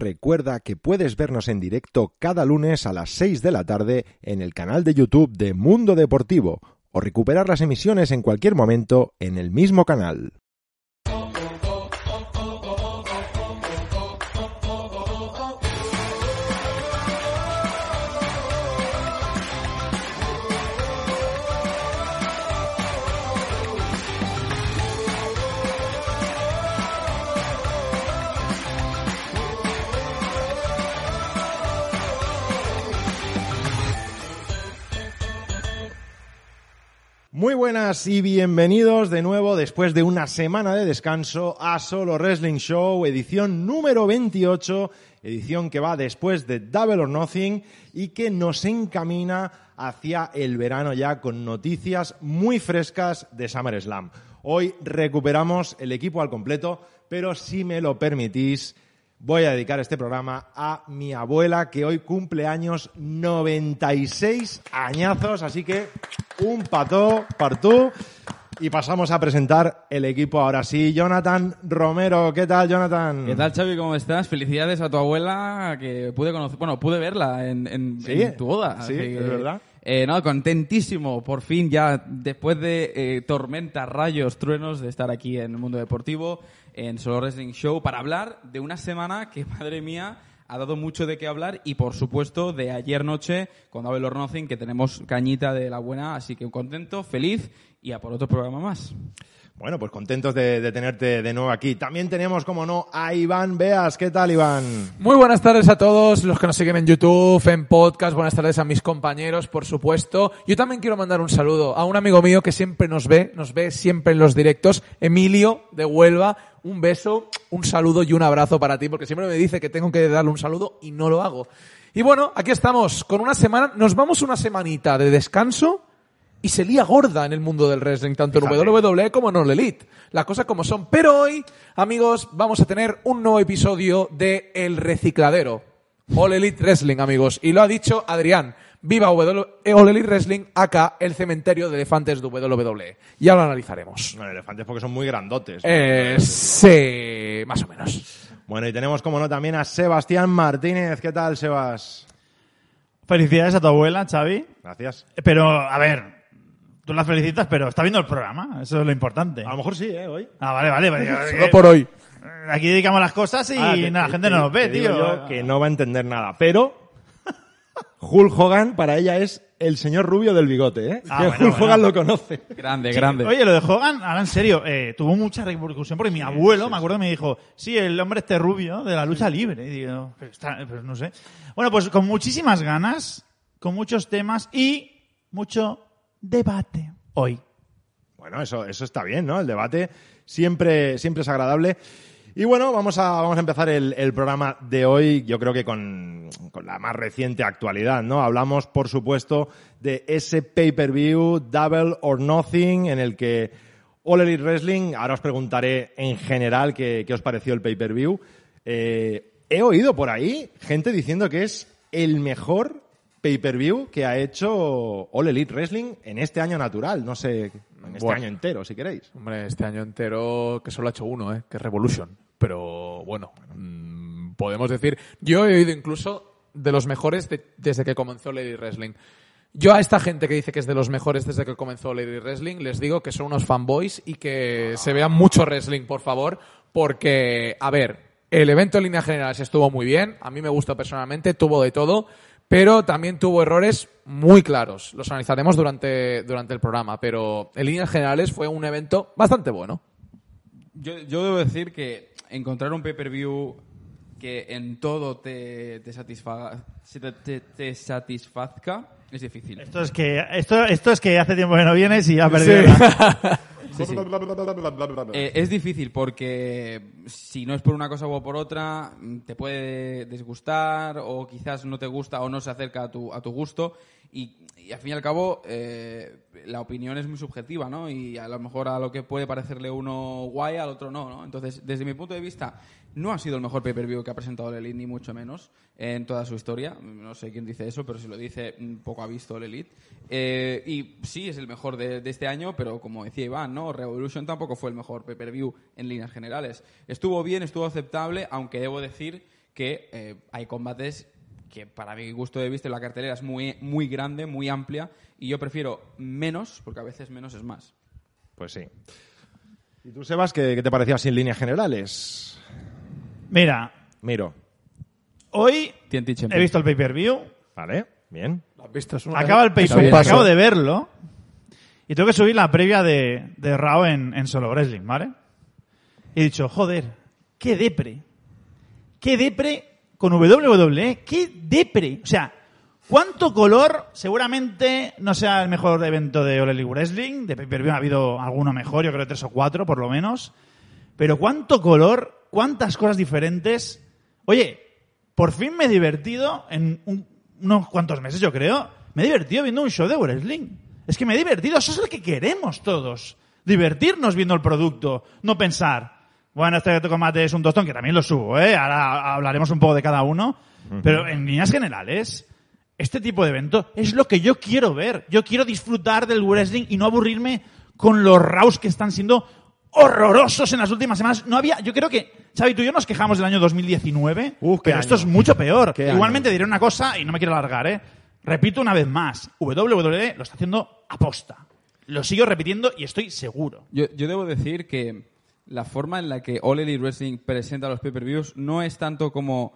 Recuerda que puedes vernos en directo cada lunes a las 6 de la tarde en el canal de YouTube de Mundo Deportivo o recuperar las emisiones en cualquier momento en el mismo canal. Muy buenas y bienvenidos de nuevo después de una semana de descanso a Solo Wrestling Show, edición número 28, edición que va después de Double or Nothing y que nos encamina hacia el verano ya con noticias muy frescas de SummerSlam. Hoy recuperamos el equipo al completo, pero si me lo permitís, voy a dedicar este programa a mi abuela, que hoy cumple años, 96 añazos, así que un pató, partú. Y pasamos a presentar el equipo ahora sí. Jonathan Romero, ¿qué tal, Jonathan? ¿Qué tal, Xavi? ¿Cómo estás? Felicidades a tu abuela, que pude conocer, bueno, pude verla en tu boda. Sí, es verdad. No, contentísimo, por fin, ya después de tormentas, rayos, truenos, de estar aquí en el Mundo Deportivo, en Solo Wrestling Show, para hablar de una semana que, madre mía, ha dado mucho de qué hablar y, por supuesto, de ayer noche, con Double or Nothing, que tenemos cañita de la buena, así que contento, feliz y a por otro programa más. Bueno, pues contentos de tenerte de nuevo aquí. También tenemos, como no, a Iván Veas. ¿Qué tal, Iván? Muy buenas tardes a todos los que nos siguen en YouTube, en podcast. Buenas tardes a mis compañeros, por supuesto. Yo también quiero mandar un saludo a un amigo mío que siempre nos ve siempre en los directos, Emilio, de Huelva. Un beso, un saludo y un abrazo para ti, porque siempre me dice que tengo que darle un saludo y no lo hago. Y bueno, aquí estamos, con una semana. Nos vamos una semanita de descanso. Y se lía gorda en el mundo del wrestling, tanto en WWE como en All Elite. Las cosas como son. Pero hoy, amigos, vamos a tener un nuevo episodio de El Recicladero. All Elite Wrestling, amigos. Y lo ha dicho Adrián. Viva All Elite Wrestling, acá el cementerio de elefantes de WWE. Ya lo analizaremos. Bueno, elefantes porque son muy grandotes. Sí, más o menos. Bueno, y tenemos, como no, también a Sebastián Martínez. ¿Qué tal, Sebas? Felicidades a tu abuela, Xavi. Gracias. Pero, a ver... Tú las felicitas, pero está viendo el programa. Eso es lo importante. A lo mejor sí, hoy. Ah, vale. Solo por hoy. Aquí dedicamos las cosas y la gente no nos ve, tío. Yo que no va a entender nada. Pero Hulk Hogan para ella es el señor rubio del bigote, ¿eh? Hulk Hogan lo conoce. Grande. Oye, lo de Hogan, ahora en serio, tuvo mucha repercusión porque mi abuelo, me acuerdo, me dijo, sí, el hombre este rubio de la lucha libre. Y digo, pero no sé. Bueno, pues con muchísimas ganas, con muchos temas y mucho... debate hoy. Bueno, eso está bien, ¿no? El debate siempre es agradable. Y bueno, vamos a empezar el programa de hoy, yo creo que con la más reciente actualidad, ¿no? Hablamos, por supuesto, de ese pay-per-view Double or Nothing en el que All Elite Wrestling, ahora os preguntaré en general qué os pareció el pay-per-view. He oído por ahí gente diciendo que es el mejor pay-per-view que ha hecho All Elite Wrestling en este año natural, no sé, en este año entero, si queréis. Hombre, este año entero que solo ha hecho uno, que es Revolution. Pero bueno, podemos decir, yo he oído incluso de los mejores desde que comenzó All Elite Wrestling. Yo a esta gente que dice que es de los mejores desde que comenzó All Elite Wrestling les digo que son unos fanboys y que se vea mucho wrestling, por favor, porque, a ver, el evento en líneas generales estuvo muy bien, a mí me gustó personalmente, tuvo de todo. Pero también tuvo errores muy claros. Los analizaremos durante el programa. Pero en líneas generales fue un evento bastante bueno. Yo debo decir que encontrar un pay-per-view que en todo te satisfazca es difícil. Esto es que hace tiempo que no vienes y ya perdido. Sí. Sí. Es difícil porque si no es por una cosa o por otra te puede disgustar o quizás no te gusta o no se acerca a tu gusto y al fin y al cabo la opinión es muy subjetiva, ¿no? Y a lo mejor a lo que puede parecerle uno guay al otro no. Entonces, desde mi punto de vista, no ha sido el mejor pay-per-view que ha presentado All Elite, ni mucho menos, en toda su historia. No sé quién dice eso, pero si lo dice, poco ha visto All Elite. Y sí, es el mejor de este año, pero como decía Iván, ¿no? Revolution tampoco fue el mejor pay-per-view en líneas generales. Estuvo bien, estuvo aceptable, aunque debo decir que hay combates que para mi gusto de vista la cartelera es muy, muy grande, muy amplia, y yo prefiero menos, porque a veces menos es más. Pues sí. ¿Y tú, Sebas, qué te pareció así en líneas generales? Mira. Miro. Hoy he visto el pay-per-view. Vale, bien. ¿Has visto? Acaba el pay-per-view, acabo de verlo. Y tengo que subir la previa de Raw en Solo Wrestling, ¿vale? Y he dicho, joder, qué depre. Qué depre con WWE. Qué depre. O sea, cuánto color. Seguramente no sea el mejor evento de All Elite Wrestling. De pay-per-view ha habido alguno mejor, yo creo 3 o 4 por lo menos. Pero cuánto color, cuántas cosas diferentes. Oye, por fin me he divertido en unos cuantos meses, yo creo. Me he divertido viendo un show de wrestling. Es que me he divertido. Eso es lo que queremos todos. Divertirnos viendo el producto. No pensar, bueno, este combate es un tostón, que también lo subo, ¿eh? Ahora hablaremos un poco de cada uno. Uh-huh. Pero en líneas generales, este tipo de evento es lo que yo quiero ver. Yo quiero disfrutar del wrestling y no aburrirme con los Raws que están siendo horrorosos en las últimas semanas. No había, yo creo que Xavi, tú y yo nos quejamos del año 2019, pero año. Esto es mucho peor. Igualmente año. Diré una cosa y no me quiero alargar, repito una vez más, WWE lo está haciendo aposta. Lo sigo repitiendo y estoy seguro. Yo debo decir que la forma en la que All Elite Wrestling presenta los pay-per-views no es tanto como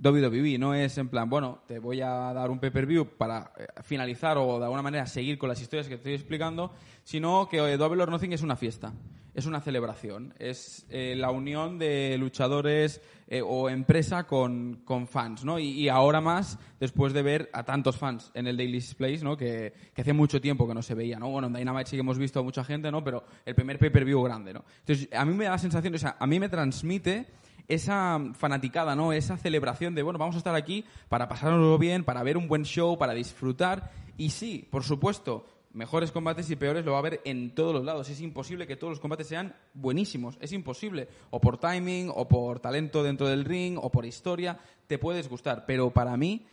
WWE, no es en plan, bueno, te voy a dar un pay-per-view para finalizar o de alguna manera seguir con las historias que te estoy explicando, sino que Double or Nothing es una fiesta, es una celebración, es la unión de luchadores o empresa con fans, ¿no? Y ahora más, después de ver a tantos fans en el Daily's Place, ¿no? Que hace mucho tiempo que no se veía, ¿no? Bueno, en Dynamite sí que hemos visto a mucha gente, ¿no? Pero el primer pay-per-view grande, ¿no? Entonces, a mí me da la sensación, o sea, a mí me transmite esa fanaticada, ¿no? Esa celebración de, bueno, vamos a estar aquí para pasárnoslo bien, para ver un buen show, para disfrutar. Y sí, por supuesto, mejores combates y peores lo va a haber en todos los lados. Es imposible que todos los combates sean buenísimos. Es imposible. O por timing, o por talento dentro del ring, o por historia. Te puedes gustar. Pero para mí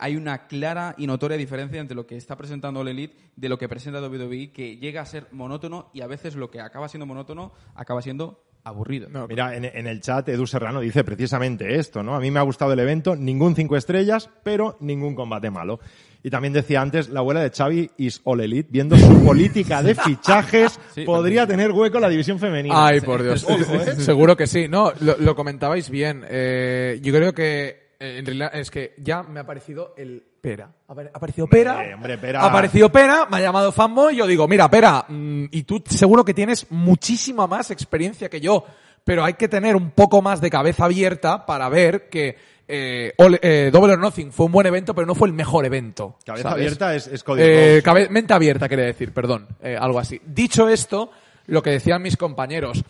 hay una clara y notoria diferencia entre lo que está presentando All Elite de lo que presenta WWE, que llega a ser monótono y a veces lo que acaba siendo monótono acaba siendo aburrido. No, mira, en el chat Edu Serrano dice precisamente esto, ¿no? A mí me ha gustado el evento, ningún 5 estrellas, pero ningún combate malo. Y también decía antes, la abuela de Xavi is All Elite, viendo su política de fichajes, sí, podría tener hueco la división femenina. Ay, por Dios. Ojo, seguro que sí. No, lo comentabais bien. Yo creo que en realidad es que ya me ha parecido el Pera. Ha aparecido Pera. Hombre, Pera. Ha aparecido Pera, me ha llamado fanboy y yo digo, mira, Pera, y tú seguro que tienes muchísima más experiencia que yo, pero hay que tener un poco más de cabeza abierta para ver que Double or Nothing fue un buen evento, pero no fue el mejor evento. Cabeza ¿sabes? Abierta es Cody Rhodes. Mente abierta, quería decir, perdón, algo así. Dicho esto, lo que decían mis compañeros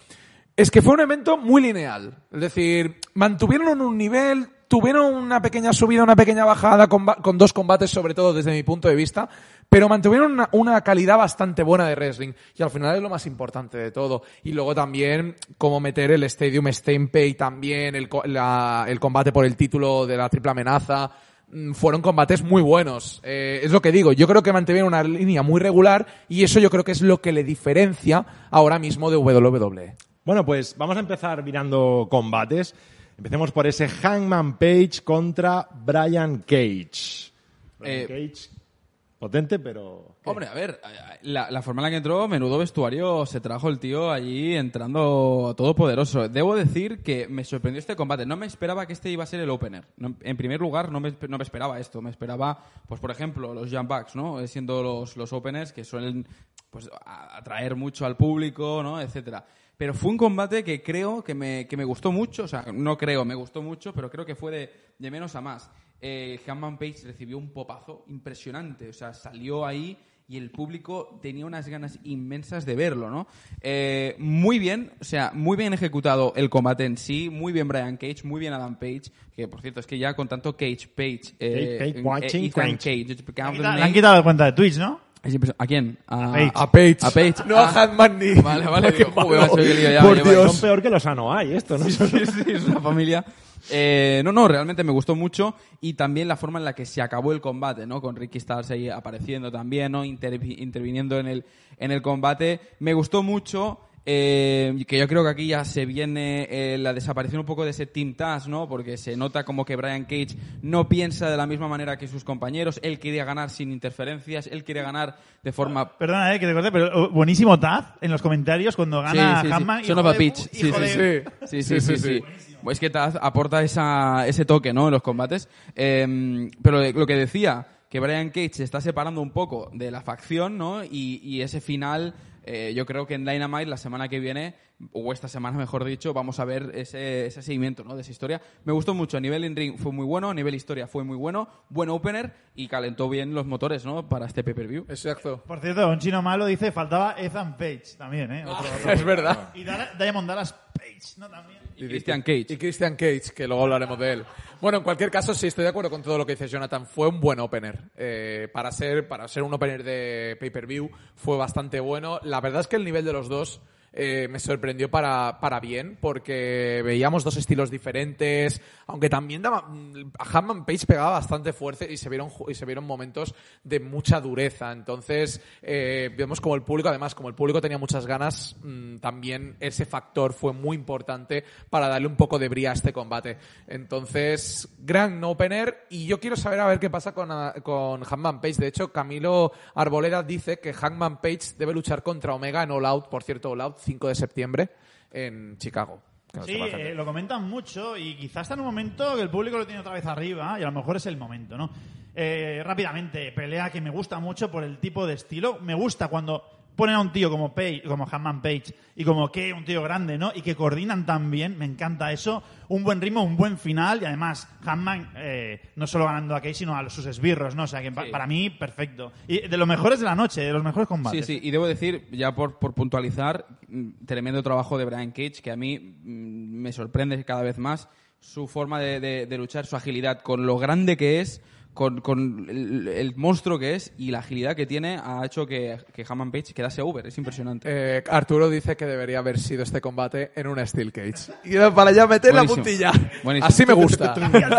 es que fue un evento muy lineal. Es decir, mantuvieron un nivel. Tuvieron una pequeña subida, una pequeña bajada con 2 combates, sobre todo desde mi punto de vista, pero mantuvieron una calidad bastante buena de wrestling. Y al final es lo más importante de todo. Y luego también, como meter el Stadium Stampede, también el combate por el título de la triple amenaza. Fueron combates muy buenos. Es lo que digo. Yo creo que mantuvieron una línea muy regular y eso yo creo que es lo que le diferencia ahora mismo de WWE. Bueno, pues vamos a empezar mirando combates. Empecemos por ese Hangman Page contra Brian Cage. Brian Cage, potente, pero... ¿qué? Hombre, a ver, la forma en la que entró, menudo vestuario se trajo el tío allí entrando todopoderoso. Debo decir que me sorprendió este combate. No me esperaba que este iba a ser el opener. No, en primer lugar, no me esperaba esto. Me esperaba, pues por ejemplo, los Young Bucks, ¿no? Siendo los openers que suelen pues atraer mucho al público, ¿no? Etcétera. Pero fue un combate que creo que me gustó mucho. O sea, no creo, me gustó mucho, pero creo que fue de menos a más. Hangman Page recibió un popazo impresionante. O sea, salió ahí y el público tenía unas ganas inmensas de verlo, ¿no? Muy bien, o sea, muy bien ejecutado el combate en sí. Muy bien Brian Cage, muy bien Adam Page. Que, por cierto, es que ya con tanto Cage, le han quitado la cuenta de Twitch, ¿no? ¿A quién? A Page. No a Hangman ni. Vale. Digo, por Dios. Son peor que los Anoa'i, esto, ¿no? Sí, es una familia. No, realmente me gustó mucho. Y también la forma en la que se acabó el combate, ¿no? Con Ricky Starks ahí apareciendo también, ¿no? Interviniendo en el combate. Me gustó mucho. Que yo creo que aquí ya se viene la desaparición un poco de ese Team Taz, ¿no? Porque se nota como que Brian Cage no piensa de la misma manera que sus compañeros. Él quiere ganar sin interferencias, él quiere ganar de forma... Perdona, que te corté, pero buenísimo Taz en los comentarios cuando gana Hangman. Sí, sí, sí. Sí. Es que Taz aporta ese toque, ¿no? En los combates. Pero lo que decía, que Brian Cage se está separando un poco de la facción, ¿no? Y ese final... yo creo que en Dynamite la semana que viene, o esta semana mejor dicho, vamos a ver ese seguimiento, ¿no? De esa historia. Me gustó mucho. A nivel in-ring fue muy bueno, a nivel historia fue muy bueno, buen opener y calentó bien los motores, ¿no? Para este pay-per-view. Exacto. Por cierto, un chino malo dice, faltaba Ethan Page también, ¿eh? Otro. Es verdad. Y Diamond Dallas Page, ¿no? También. Y Christian Cage. Y Christian Cage, que luego hablaremos de él. Bueno, en cualquier caso, sí, estoy de acuerdo con todo lo que dice Jonathan. Fue un buen opener. Para ser un opener de pay-per-view fue bastante bueno. La verdad es que el nivel de los dos me sorprendió para bien, porque veíamos dos estilos diferentes, aunque también a Hangman Page pegaba bastante fuerte y se vieron momentos de mucha dureza. Entonces vemos como el público, además como el público tenía muchas ganas, también ese factor fue muy importante para darle un poco de bría a este combate. Entonces, gran opener, y yo quiero saber a ver qué pasa con Hangman Page. De hecho, Camilo Arboleda dice que Hangman Page debe luchar contra Omega en All Out, por cierto, All Out 5 de septiembre en Chicago. Sí, lo comentan mucho y quizás está en un momento que el público lo tiene otra vez arriba y a lo mejor es el momento, ¿no? Rápidamente, pelea que me gusta mucho por el tipo de estilo. Me gusta cuando ponen a un tío como Hangman Page y como que un tío grande, ¿no? Y que coordinan tan bien, me encanta eso. Un buen ritmo, un buen final y además Hangman no solo ganando a Cage sino a sus esbirros, ¿no? O sea que sí. Para mí, perfecto. Y de los mejores de la noche, de los mejores combates. Sí, sí. Y debo decir, ya por puntualizar, tremendo trabajo de Brian Cage, que a mí me sorprende cada vez más su forma de luchar, su agilidad, con lo grande que es, con el monstruo que es y la agilidad que tiene, ha hecho que Hangman Page quedase over. Es impresionante. Arturo dice que debería haber sido este combate en una Steel Cage. Y para ya meter buenísimo. La puntilla. Buenísimo. Así me gusta. Cambia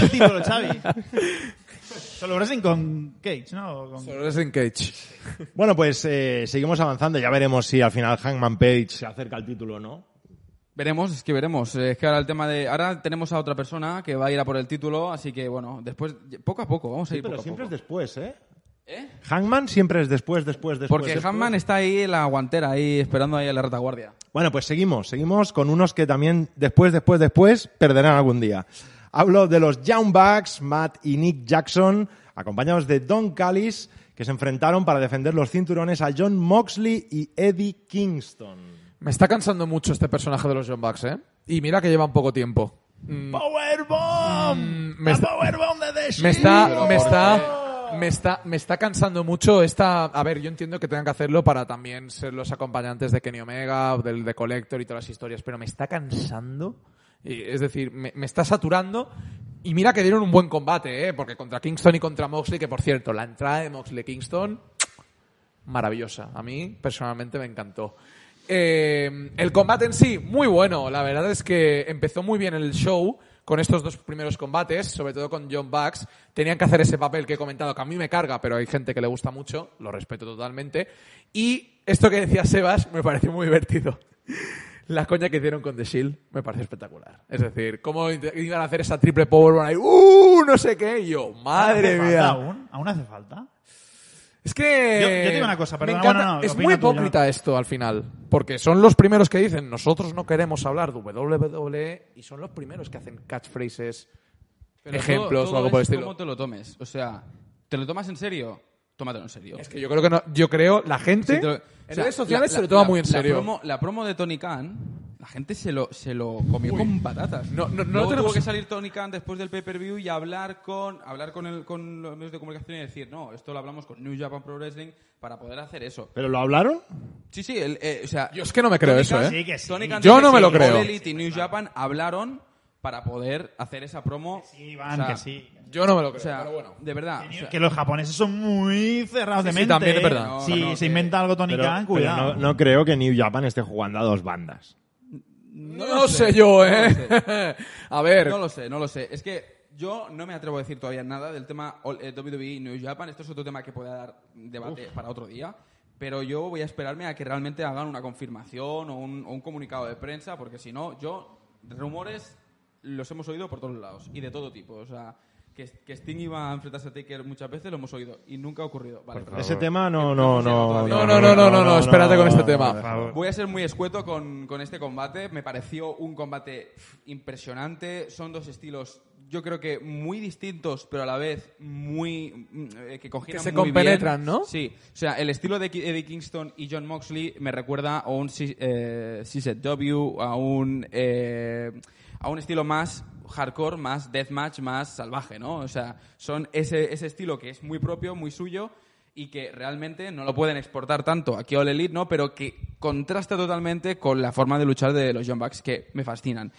el título, Xavi. Solo Wrestling con Cage, ¿no? Solo Wrestling Cage. Bueno, pues seguimos avanzando. Ya veremos si al final Hangman Page se acerca al título o no. Veremos. Es que ahora el tema de... Ahora tenemos a otra persona que va a ir a por el título, así que, bueno, después... Poco a poco, vamos a ir poco a poco. Pero siempre es después, ¿eh? Hangman siempre es después. Porque Hangman está ahí en la guantera, ahí esperando ahí a la retaguardia. Bueno, pues seguimos con unos que también después perderán algún día. Hablo de los Young Bucks, Matt y Nick Jackson, acompañados de Don Callis, que se enfrentaron para defender los cinturones a Jon Moxley y Eddie Kingston. Me está cansando mucho este personaje de los Young Bucks, ¿eh? Y mira que llevan poco tiempo. ¡Powerbomb! ¡Powerbomb de Deshi! Me está cansando mucho esta... A ver, yo entiendo que tengan que hacerlo para también ser los acompañantes de Kenny Omega, del The Collector y todas las historias, pero me está cansando. Es decir, me está saturando. Y mira que dieron un buen combate, ¿eh? Porque contra Kingston y contra Moxley, que por cierto, la entrada de Moxley-Kingston, maravillosa. A mí, personalmente, me encantó. El combate en sí, muy bueno. La verdad es que empezó muy bien el show con estos dos primeros combates, sobre todo con Young Bucks. Tenían que hacer ese papel que he comentado, que a mí me carga, pero hay gente que le gusta mucho, lo respeto totalmente. Y esto que decía Sebas me pareció muy divertido. La coña que hicieron con The Shield me pareció espectacular. Es decir, cómo iban a hacer esa triple powerbomb ahí, no sé qué, y yo, madre mía. ¿Aún hace falta? Es que... Yo te digo una cosa, perdona, no, es muy hipócrita esto al final, porque son los primeros que dicen, nosotros no queremos hablar de WWE, y son los primeros que hacen catchphrases, pero ejemplos todo o algo por el estilo. ¿Cómo te lo tomes? O sea, ¿te lo tomas en serio? Tómatelo en serio. Es que yo creo que no, la gente en redes sociales se lo toma muy en serio. La promo de Tony Khan... La gente se lo comió con patatas. No tuvo que salir Tony Khan después del pay-per-view y hablar con los medios de comunicación y decir, no, esto lo hablamos con New Japan Pro Wrestling para poder hacer eso. ¿Pero lo hablaron? Sí, sí. Yo es que no me creo eso, ¿eh? Sí, que sí. Yo no me lo creo. All Elite y New Japan hablaron para poder hacer esa promo. Que sí, Iván, que sí. Yo no me lo creo, pero bueno. De verdad. Que los japoneses son muy cerrados de mente. Sí, también es verdad. Se inventa algo Tony Khan, cuidado. Pero no creo que New Japan esté jugando a dos bandas. No lo sé yo. A ver. No lo sé. Es que yo no me atrevo a decir todavía nada del tema WWE y New Japan. Esto es otro tema que pueda dar debate para otro día. pero yo voy a esperarme a que realmente hagan una confirmación o un comunicado de prensa, porque si no, yo, rumores los hemos oído por todos lados y de todo tipo, o sea, que Sting iba a enfrentarse a Taker muchas veces lo hemos oído y nunca ha ocurrido. Vale, ese tema no, espérate con este tema. Voy a ser muy escueto con este combate, me pareció un combate impresionante, son dos estilos yo creo que muy distintos, pero a la vez muy que cogieron muy bien. Que se compenetran, ¿no? Sí. O sea, el estilo de Eddie Kingston y Jon Moxley me recuerda a un CZW, a un estilo más hardcore, más deathmatch, más salvaje, ¿no? O sea, son ese estilo que es muy propio, muy suyo, y que realmente no lo pueden exportar tanto aquí a All Elite, ¿no? Pero que contrasta totalmente con la forma de luchar de los Young Bucks, que me fascinan.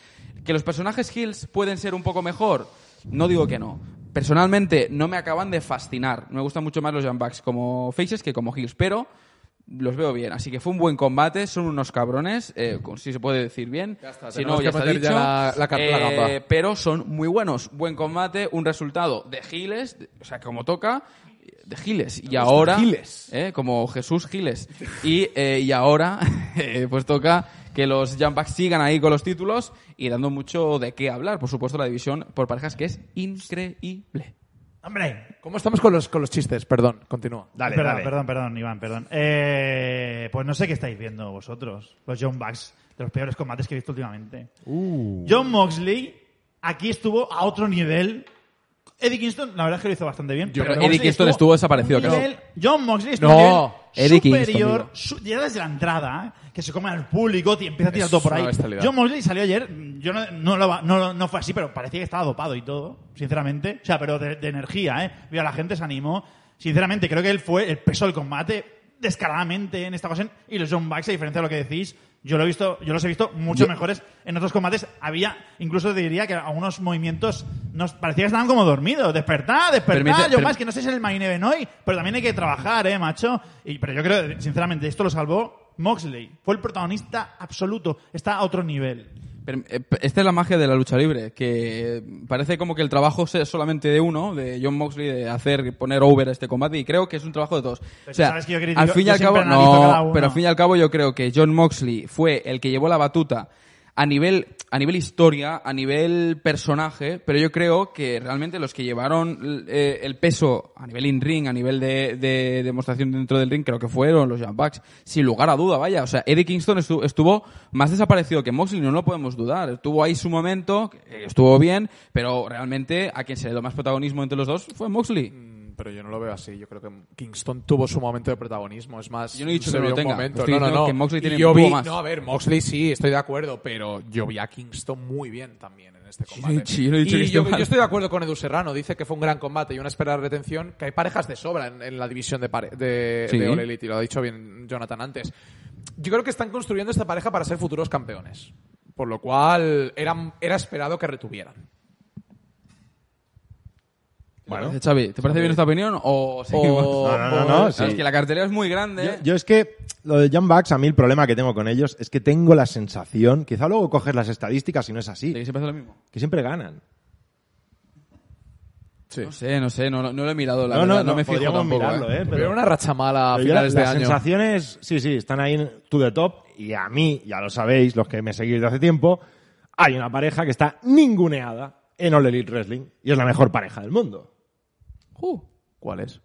¿Que los personajes heels pueden ser un poco mejor? No digo que no. Personalmente, no me acaban de fascinar. Me gustan mucho más los Young Bucks como faces que como heels, pero los veo bien. Así que fue un buen combate. Son unos cabrones, si se puede decir bien. Ya está, si no, ya está dicho. Ya la gamba. Pero son muy buenos. Buen combate, un resultado de heels, o sea, como toca... de Giles, y ahora Giles. Como Jesús Giles y ahora pues toca que los Young Bucks sigan ahí con los títulos y dando mucho de qué hablar, por supuesto la división por parejas que es increíble. Hombre, ¿cómo estamos con los chistes? Perdón, continúa. Dale, perdón, Iván, perdón. Pues no sé qué estáis viendo vosotros, los Young Bucks, de los peores combates que he visto últimamente. Jon Moxley aquí estuvo a otro nivel. Eddie Kingston, la verdad es que lo hizo bastante bien. Pero Eddie Kingston estuvo desaparecido, claro. Jon Moxley estuvo superior ya desde la entrada, que se come al público y empieza a tirar todo por ahí. Jon Moxley salió ayer, yo no fue así, pero parecía que estaba dopado y todo, sinceramente. O sea, pero de energía, Vio a la gente, se animó. Sinceramente, creo que él fue el peso del combate descaradamente en esta ocasión, y los Young Bucks, a diferencia de lo que decís, yo los he visto mucho mejores en otros combates. Había, incluso te diría que algunos movimientos nos parecía que estaban como dormidos. Despertad, Young Bucks, que no estéis en el main event hoy, pero también hay que trabajar, macho. Pero yo creo, sinceramente, esto lo salvó Moxley. Fue el protagonista absoluto. Está a otro nivel. Esta es la magia de la lucha libre, que parece como que el trabajo es solamente de uno, de Jon Moxley, de poner over este combate, y creo que es un trabajo de todos. Pero o sea, sabes que yo critico, al fin y al cabo, pero al fin y al cabo yo creo que Jon Moxley fue el que llevó la batuta a nivel historia, a nivel personaje, pero yo creo que realmente los que llevaron el peso a nivel in-ring, a nivel de demostración dentro del ring, creo que fueron los Young Bucks, sin lugar a duda, vaya. O sea, Eddie Kingston estuvo más desaparecido que Moxley, no lo podemos dudar. Estuvo ahí su momento, estuvo bien, pero realmente a quien se le dio más protagonismo entre los dos fue Moxley. Pero yo no lo veo así. Yo creo que Kingston tuvo su momento de protagonismo. Es más, yo no he dicho que no lo tenga. No. Que Moxley tiene un poco más. No, a ver, Moxley sí, estoy de acuerdo, pero yo vi a Kingston muy bien también en este combate. Sí, yo no he dicho yo estoy de acuerdo con Edu Serrano. Dice que fue un gran combate y una espera de retención, que hay parejas de sobra en la división de All Elite. Y lo ha dicho bien Jonathan antes. Yo creo que están construyendo esta pareja para ser futuros campeones. Por lo cual, era esperado que retuvieran. Bueno, Xavi, ¿te parece bien esta opinión o seguimos? No, es que la cartelera es muy grande. Yo es que lo de Young Bucks, a mí el problema que tengo con ellos es que tengo la sensación, quizá luego coges las estadísticas y no es así, que siempre hace lo mismo, que siempre ganan. Sí. No sé, no lo he mirado, la verdad, no me fijo tampoco. Mirarlo, pero una racha mala a finales de año. Las sensaciones, sí, están ahí to the top, y a mí, ya lo sabéis, los que me seguís de hace tiempo, hay una pareja que está ninguneada en All Elite Wrestling y es la mejor pareja del mundo. ¿Cuál es?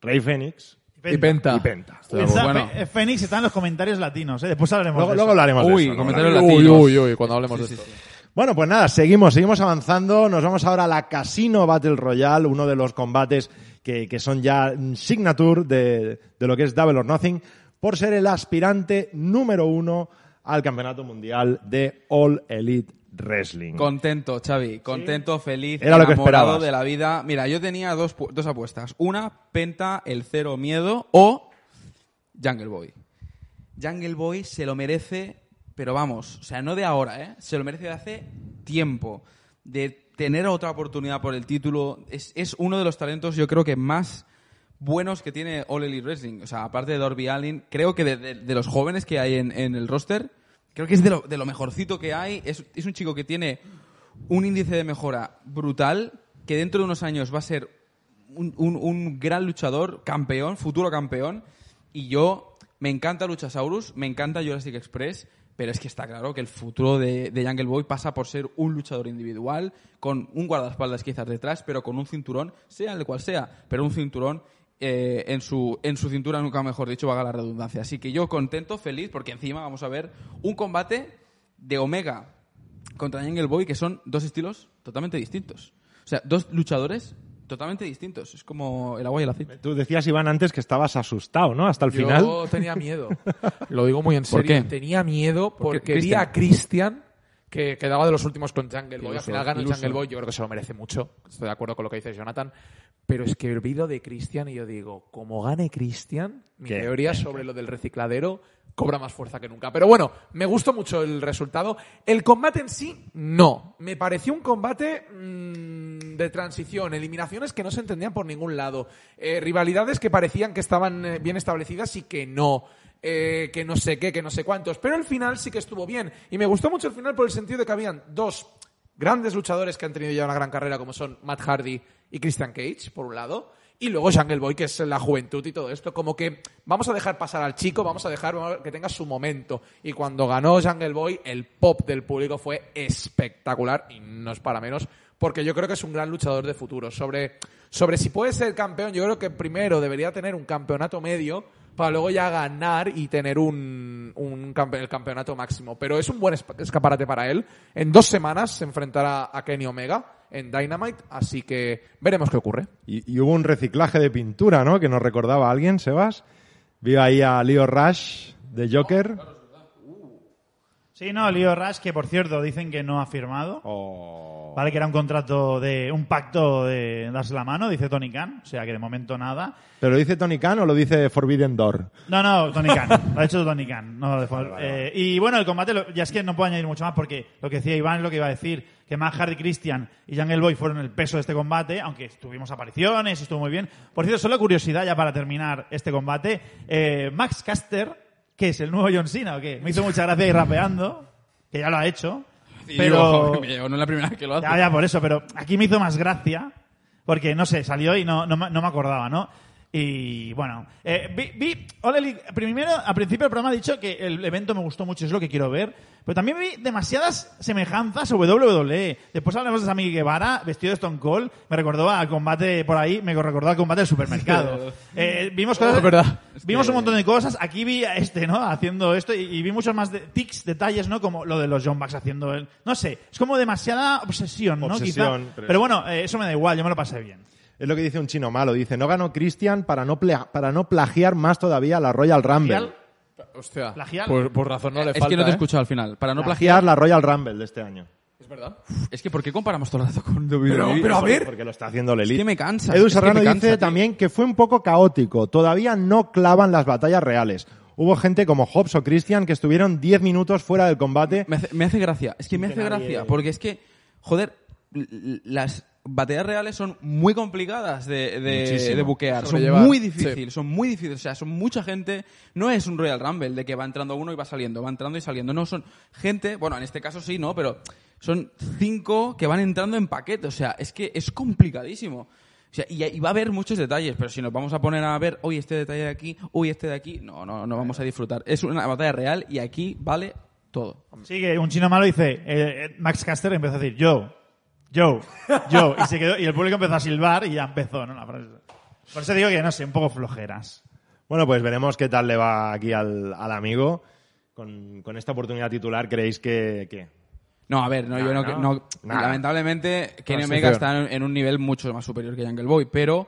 Rey Fénix y Penta. Fénix está en los comentarios latinos, después hablaremos de eso. Luego hablaremos de eso. Comentarios latinos. Uy, cuando hablemos de esto. Sí. Bueno, pues nada, seguimos avanzando. Nos vamos ahora a la Casino Battle Royale, uno de los combates que son ya signature de lo que es Double or Nothing, por ser el aspirante número 1 al Campeonato Mundial de All Elite Wrestling. Contento, Xavi. Contento, feliz, era enamorado lo que de la vida. Mira, yo tenía dos apuestas. Una, Penta, el Cero Miedo, o Jungle Boy. Jungle Boy se lo merece, pero vamos, o sea, no de ahora, se lo merece de hace tiempo. De tener otra oportunidad por el título. Es uno de los talentos, yo creo que más buenos que tiene All Elite Wrestling. O sea, aparte de Darby Allin, creo que de los jóvenes que hay en el roster, creo que es de lo mejorcito que hay. Es un chico que tiene un índice de mejora brutal, que dentro de unos años va a ser un gran luchador, campeón, futuro campeón, Y yo, me encanta Luchasaurus, me encanta Jurassic Express, pero es que está claro que el futuro de Jungle Boy pasa por ser un luchador individual, con un guardaespaldas quizás detrás, pero con un cinturón, sea el cual sea, pero un cinturón en su cintura, nunca mejor dicho, valga la redundancia. Así que yo contento, feliz, porque encima vamos a ver un combate de Omega contra Jungle Boy, que son dos estilos totalmente distintos. O sea, dos luchadores totalmente distintos. Es como el agua y el aceite. Tú decías, Iván, antes que estabas asustado, ¿no? Hasta el final. Yo tenía miedo. Lo digo muy en serio. ¿Por qué? Tenía miedo porque vi a Christian, que quedaba de los últimos con Jungle Boy. Al final ganó Jungle Boy. Yo creo que se lo merece mucho. Estoy de acuerdo con lo que dice Jonathan. Pero es que olvido de Christian y yo digo, como gane Christian, mi teoría sobre lo del recicladero cobra más fuerza que nunca. Pero bueno, me gustó mucho el resultado. El combate en sí, no. Me pareció un combate de transición. Eliminaciones que no se entendían por ningún lado. Rivalidades que parecían que estaban bien establecidas y que no. Que no sé qué, que no sé cuántos. Pero el final sí que estuvo bien. Y me gustó mucho el final por el sentido de que habían dos grandes luchadores que han tenido ya una gran carrera, como son Matt Hardy y Christian Cage, por un lado, y luego Jungle Boy, que es la juventud y todo esto. Como que vamos a dejar pasar al chico, vamos a dejar que tenga su momento. Y cuando ganó Jungle Boy, el pop del público fue espectacular, y no es para menos, porque yo creo que es un gran luchador de futuro. Sobre si puede ser campeón, yo creo que primero debería tener un campeonato medio para luego ya ganar y tener el campeonato máximo. Pero es un buen escaparate para él. En 2 semanas se enfrentará a Kenny Omega en Dynamite, así que veremos qué ocurre. Y hubo un reciclaje de pintura, ¿no? Que nos recordaba a alguien, Sebas. Vio ahí a Lio Rush de Joker. Sí, no, Lio Rush, que por cierto dicen que no ha firmado. Vale, que era un contrato de un pacto de darse la mano, dice Tony Khan. O sea que de momento nada. ¿Pero lo dice Tony Khan o lo dice Forbidden Door? No, Tony Khan. Lo ha hecho Tony Khan. No, vale. Y bueno, el combate, ya es que no puedo añadir mucho más porque lo que decía Iván es lo que iba a decir. Que Matt Hardy, Christian y Jungle Boy fueron el peso de este combate, aunque tuvimos apariciones, estuvo muy bien. Por cierto, solo curiosidad ya para terminar este combate. Max Caster, ¿qué es? ¿El nuevo John Cena o qué? Me hizo mucha gracia ir rapeando, que ya lo ha hecho. Pero no es la primera vez que lo hace. Ya, por eso, pero aquí me hizo más gracia, porque no sé, salió y no me acordaba, ¿no? Y bueno, primero, al principio del programa he dicho que el evento me gustó mucho, es lo que quiero ver, pero también vi demasiadas semejanzas a WWE. Después hablamos de Sammy Guevara, vestido de Stone Cold, me recordó al combate del supermercado. Vimos cosas, vimos un montón de cosas, aquí vi a este, ¿no? Haciendo esto y vi muchos más detalles, ¿no? Como lo de los Young Bucks haciendo el... No sé, es como demasiada obsesión, ¿no? Obsesión, quizá. Pero bueno, eso me da igual, yo me lo pasé bien. Es lo que dice un chino malo. Dice, no ganó Christian para no plagiar más todavía la Royal Rumble. Hostia, por razón no le falta. Es que no te he escuchado al final. Para no plagiar la Royal Rumble de este año. Es verdad. Es que ¿por qué comparamos todo el rato con WWE? Pero a ver. Porque lo está haciendo Elite. Es que me cansa. Edu Serrano dice también que fue un poco caótico. Todavía no clavan las batallas reales. Hubo gente como Hobbs o Christian que estuvieron 10 minutos fuera del combate. Me hace gracia. Es que me hace gracia. Porque es que, joder, las batallas reales son muy complicadas de buquear, sobrellevar. Son muy difíciles, o sea, son mucha gente, no es un Royal Rumble de que va entrando uno y va saliendo, no, son gente, bueno, en este caso sí, no, pero son 5 que van entrando en paquete, o sea, es que es complicadísimo, o sea, y va a haber muchos detalles, pero si nos vamos a poner a ver, uy, este detalle de aquí, uy, este de aquí, no vamos a disfrutar, es una batalla real y aquí vale todo. Sí, que un chino malo dice, Max Caster empezó a decir, yo, y se quedó, y el público empezó a silbar y ya empezó, ¿no? Por eso digo que, no sé, un poco flojeras. Bueno, pues veremos qué tal le va aquí al amigo. Con esta oportunidad titular, ¿creéis que qué? No, a ver, no. Lamentablemente, Kenny Omega está en un nivel mucho más superior que Jungle Boy, pero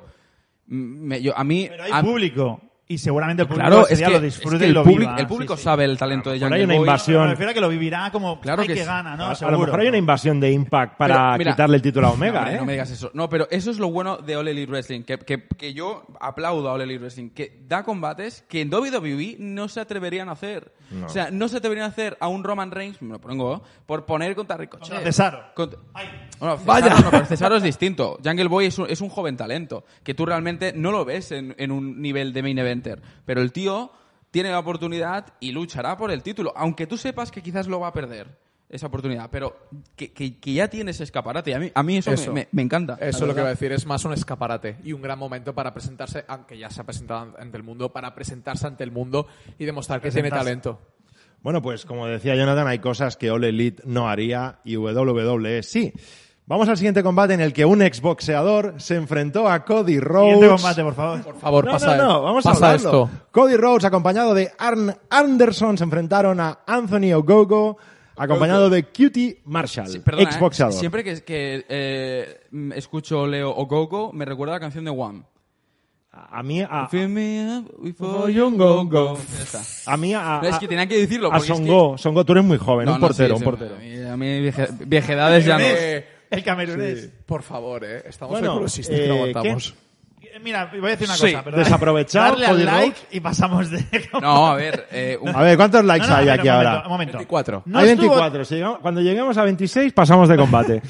pero hay público. Y seguramente el público, claro, ese día lo disfrute y lo viva. El público sabe el talento de Jungle Boy. Hay una invasión. Me refiero a que lo vivirá como claro que gana, ¿no? A lo mejor hay una invasión de Impact para quitarle el título a Omega, no me digas eso. No, pero eso es lo bueno de All Elite Wrestling, que yo aplaudo a All Elite Wrestling, que da combates que en WWE no se atreverían a hacer. No. O sea, no se atreverían a hacer a un Roman Reigns, me lo pongo, por poner contra Ricochet. Contra Cesaro. Pero Cesaro es distinto. Jungle Boy es un joven talento, que tú realmente no lo ves en un nivel de main event. Pero el tío tiene la oportunidad y luchará por el título, aunque tú sepas que quizás lo va a perder. esa oportunidad, pero que ya tiene ese escaparate. A mí eso. Me encanta. Eso es lo que iba a decir, es más un escaparate y un gran momento para presentarse, aunque ya se ha presentado ante el mundo, para presentarse ante el mundo y demostrar que tiene talento. Bueno, pues como decía Jonathan, hay cosas que All Elite no haría y WWE sí. Vamos al siguiente combate en el que un exboxeador se enfrentó a Cody Rhodes. Siguiente combate, por favor. Por favor, no, vamos a hablarlo. Esto. Cody Rhodes, acompañado de Arn Anderson, se enfrentaron a Anthony Ogogo, acompañado de Cutie Marshall, sí, perdona, exboxeador. Siempre que escucho Leo Ogogo, me recuerda a la canción de Wham. A mí a... Es que tenía que decirlo. A Songo, es que... Songo, tú eres muy joven, no, un portero. A mí viejedades ya no... El camerunés. Sí. Por favor, estamos en progresistas que no aguantamos. Mira, voy a decir una cosa. Pero desaprovechar, darle like y pasamos de... No, a ver... A ver, ¿cuántos likes hay aquí ahora? Un momento. 24. No hay 24. Estuvo... Sí, cuando lleguemos a 26 pasamos de combate.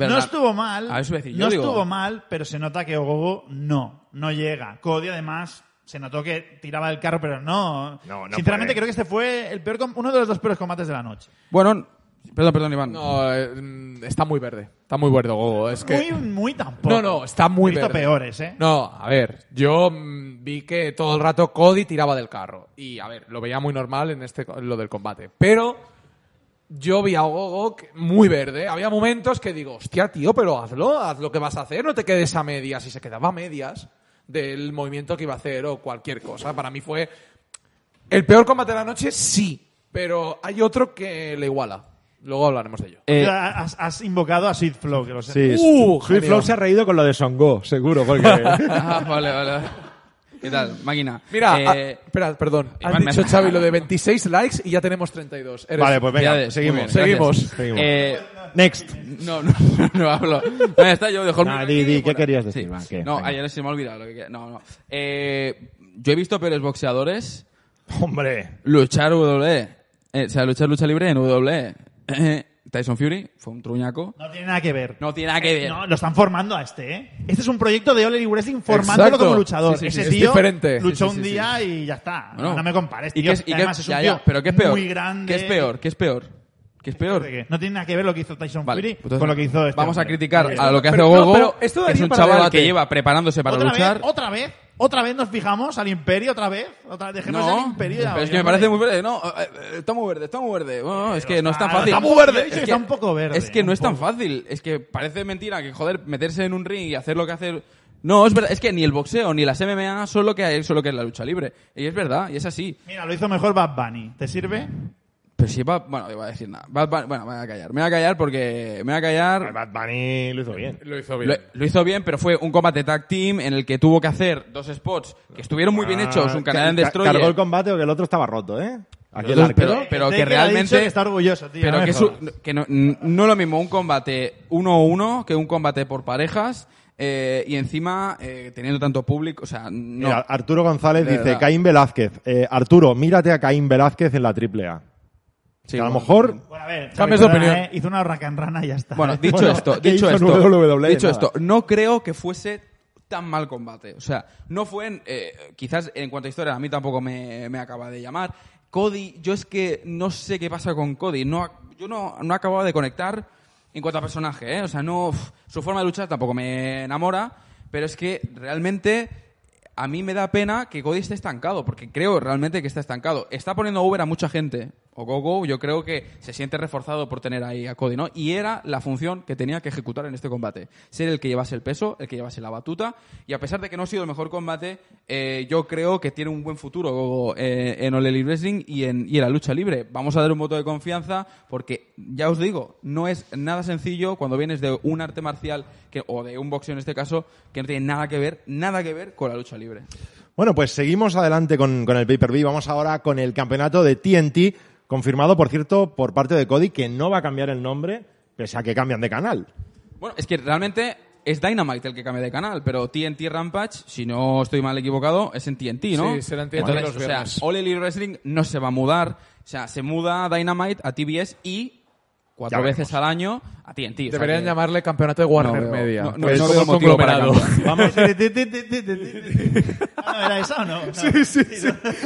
No estuvo mal. A eso voy a decir. Estuvo mal, pero se nota que Ogogo no llega. Cody, además, se notó que tiraba el carro, pero no sinceramente, creo que este fue el peor, uno de los dos peores combates de la noche. Bueno... Perdón, Iván. No, está muy verde. Está muy verde, Gogo. Es que... Muy tampoco. No, está muy verde. He visto peores, ¿eh? No, a ver, yo vi que todo el rato Cody tiraba del carro. Y, a ver, lo veía muy normal en lo del combate. Pero yo vi a Gogo muy verde. Había momentos que digo, hostia, tío, pero haz lo que vas a hacer. No te quedes a medias. Y se quedaba a medias del movimiento que iba a hacer o cualquier cosa. Para mí fue el peor combate de la noche, sí. Pero hay otro que le iguala. Luego hablaremos de ello. Has invocado a Sweet Flow, que lo sé. Sí, Sweet Flow se ha reído con lo de Songo, seguro, porque... Vale. ¿Qué tal, máquina? Mira, espera, perdón. Has dicho, Xavi, lo de 26 likes y ya tenemos 32. Vale, pues venga, seguimos. Next. No hablo. No, ya está, yo dejo el... Di, ¿qué querías decir? Sí, ayer se me ha olvidado. No. Yo he visto peores boxeadores... ¡Hombre! Luchar WWE. Lucha libre en WWE. Tyson Fury fue un truñaco. No tiene nada que ver. No, lo están formando a este, ¿eh? Este es un proyecto de All Elite Wrestling formándolo como luchador. Ese tío luchó un día y ya está. Bueno, no me compares, tío. ¿Qué es peor? No tiene nada que ver lo que hizo Tyson Fury con lo que hizo este. Vamos a criticar a lo que hace Ogogo, que es un chaval que lleva preparándose para luchar. Otra vez nos fijamos al Imperio, otra vez dejemos el Imperio. Pero es que me parece muy verde, ¿no? Está muy verde. Bueno, es que no es tan fácil. Está muy verde. Es que está un poco verde. Es que no es tan fácil. Es que parece mentira que, joder, meterse en un ring y hacer lo que hace... No, es verdad. Es que ni el boxeo ni las MMA son lo que hay, solo que es la lucha libre. Y es verdad, y es así. Mira, lo hizo mejor Bad Bunny. ¿Te sirve? Pero si Bad... Bueno, no iba a decir nada. Bad Bunny, bueno, me voy a callar. Bad Bunny lo hizo bien. Lo hizo bien, pero fue un combate tag team en el que tuvo que hacer dos spots que estuvieron muy bien hechos. Un Canadian Destroyer. Cargó el combate o que el otro estaba roto, ¿eh? Aquí el arquero. Pero que realmente... Está orgulloso, tío. Pero no es lo mismo un combate 1-1 que un combate por parejas. Y encima, teniendo tanto público, o sea, no. Mira, Arturo González dice, Caín Velázquez. Arturo, mírate a Caín Velázquez en la AAA. Sí, a lo mejor... Bueno, a ver, cambias de opinión. Hizo una racanrana y ya está. Bueno, dicho esto, no creo que fuese tan mal combate. O sea, no fue... quizás, en cuanto a historia, a mí tampoco me acaba de llamar. Cody, yo es que no sé qué pasa con Cody. Yo no acababa de conectar en cuanto a personaje, ¿eh? O sea, no... Su forma de luchar tampoco me enamora, pero es que realmente... A mí me da pena que Cody esté estancado, porque creo realmente que está estancado. Está poniendo over a mucha gente. Ogogo, yo creo que se siente reforzado por tener ahí a Cody, ¿no? Y era la función que tenía que ejecutar en este combate. Ser el que llevase el peso, el que llevase la batuta. Y a pesar de que no ha sido el mejor combate, yo creo que tiene un buen futuro Ogogo en All Elite Wrestling y en la lucha libre. Vamos a dar un voto de confianza porque, ya os digo, no es nada sencillo cuando vienes de un arte marcial o de un boxeo en este caso, que no tiene nada que ver con la lucha libre. Bueno, pues seguimos adelante con el pay-per-view. Vamos ahora con el campeonato de TNT. Confirmado, por cierto, por parte de Cody, que no va a cambiar el nombre, pese a que cambian de canal. Bueno, es que realmente es Dynamite el que cambia de canal, pero TNT Rampage, si no estoy mal equivocado, es en TNT, ¿no? Sí, será en TNT. Entonces, o sea, All Elite Wrestling no se va a mudar. O sea, se muda Dynamite a TBS y cuatro veces al año a TNT. Deberían llamarle campeonato de Warner Media. No es un conglomerado. Vamos. ¿Era esa o no? Sí.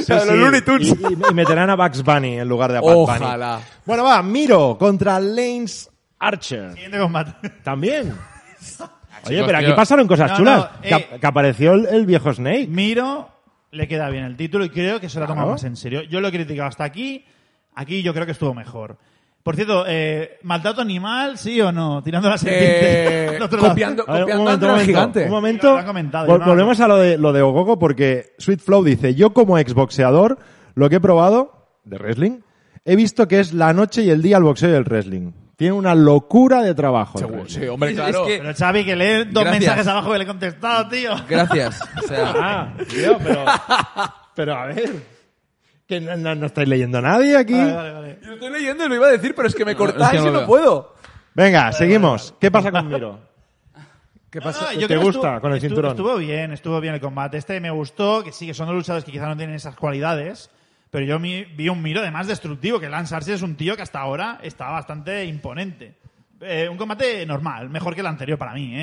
Los Looney Tunes. Y meterán a Bugs Bunny en lugar de a Pat Bunny. Ojalá. Bueno, va, Miro contra Lance Archer. Siguiente combate. También. Oye, pero aquí pasaron cosas chulas. Que apareció el viejo Snake. Miro le queda bien el título y creo que se lo ha tomado más en serio. Yo lo he criticado hasta aquí. Aquí yo creo que estuvo mejor. Por cierto, ¿maltrato animal, sí o no? Tirando la serpiente. Copiando al gigante. Un momento. Volvemos a lo de Ogogo, porque Sweet Flow dice: yo como exboxeador, lo que he probado de wrestling, he visto que es la noche y el día el boxeo y el wrestling. Tiene una locura de trabajo. Sí, hombre, claro. Es que... Pero Xavi, que lee dos mensajes abajo que le he contestado, tío. Gracias. O sea... tío, pero a ver... Que no estáis leyendo a nadie aquí. Vale. Yo estoy leyendo y lo iba a decir, pero es que me cortáis y no puedo. Venga, seguimos. ¿Qué pasa con Miro? ¿Qué pasa? ¿Te gusta con el cinturón? Estuvo bien el combate. Este me gustó, que sí, que son dos luchadores que quizás no tienen esas cualidades, pero yo vi un Miro además destructivo, que Lance Archer es un tío que hasta ahora estaba bastante imponente. Un combate normal, mejor que el anterior para mí,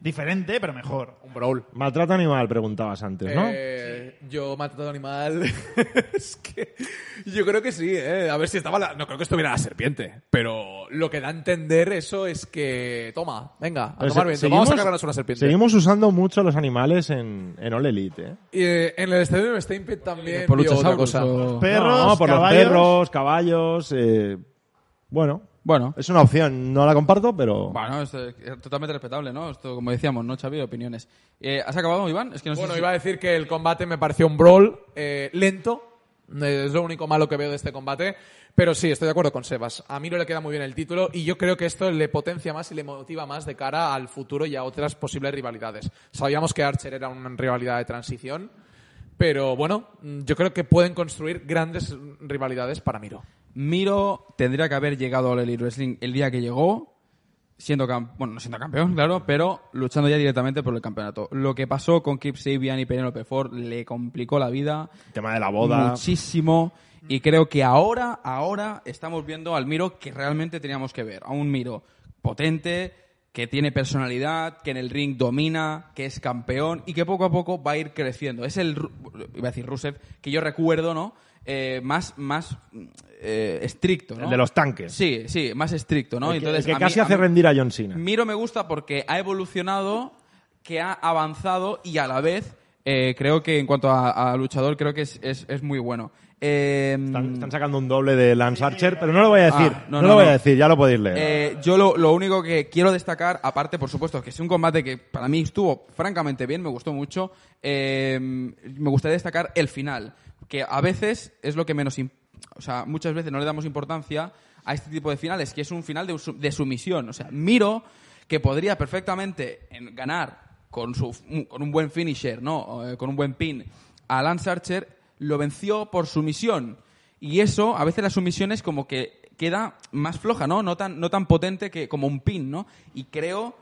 diferente, pero mejor. Un brawl. Maltrato animal, preguntabas antes, ¿no? Sí. Yo maltrato animal... es que... Yo creo que sí, A ver si estaba la... No creo que estuviera la serpiente, pero lo que da a entender eso es que... Toma, venga, a tomar viento. Vamos a cargarnos una serpiente. Seguimos usando mucho los animales en All Elite, En el Stadium Stampede también por otra cosa. Los perros, por caballos. Los perros, caballos... Bueno. Es una opción, no la comparto, pero... Bueno, es totalmente respetable, ¿no? Esto, como decíamos, no, Xavi, opiniones. ¿Has acabado, Iván? Es que no sé si... iba a decir que el combate me pareció un brawl lento. Es lo único malo que veo de este combate. Pero sí, estoy de acuerdo con Sebas. A Miro le queda muy bien el título y yo creo que esto le potencia más y le motiva más de cara al futuro y a otras posibles rivalidades. Sabíamos que Archer era una rivalidad de transición, pero bueno, yo creo que pueden construir grandes rivalidades para Miro. Miro tendría que haber llegado al Elite Wrestling el día que llegó, no siendo campeón, claro, pero luchando ya directamente por el campeonato. Lo que pasó con Kip Sabian y Penelope Ford le complicó la vida. El tema de la boda. Muchísimo. Y creo que ahora estamos viendo al Miro que realmente teníamos que ver. A un Miro potente, que tiene personalidad, que en el ring domina, que es campeón y que poco a poco va a ir creciendo. Es el, iba a decir Rusev, que yo recuerdo, ¿no? Más estricto, ¿no? El de los tanques. Sí, más estricto, ¿no? Entonces, el que casi hace rendir a John Cena. Miro me gusta porque ha evolucionado, que ha avanzado y a la vez creo que en cuanto a luchador creo que es muy bueno. Están sacando un doble de Lance Archer, pero no lo voy a decir. No lo voy a decir, ya lo podéis leer. Yo lo único que quiero destacar, aparte, por supuesto, que es un combate que para mí estuvo francamente bien, me gustó mucho, me gustaría destacar el final, que a veces es lo que menos... O sea, muchas veces no le damos importancia a este tipo de finales, que es un final de sumisión. O sea, Miro, que podría perfectamente ganar con un buen finisher, ¿no? Con un buen pin a Lance Archer, lo venció por sumisión. Y eso, a veces la sumisión es como que queda más floja, ¿no? No tan potente que como un pin, ¿no? Y creo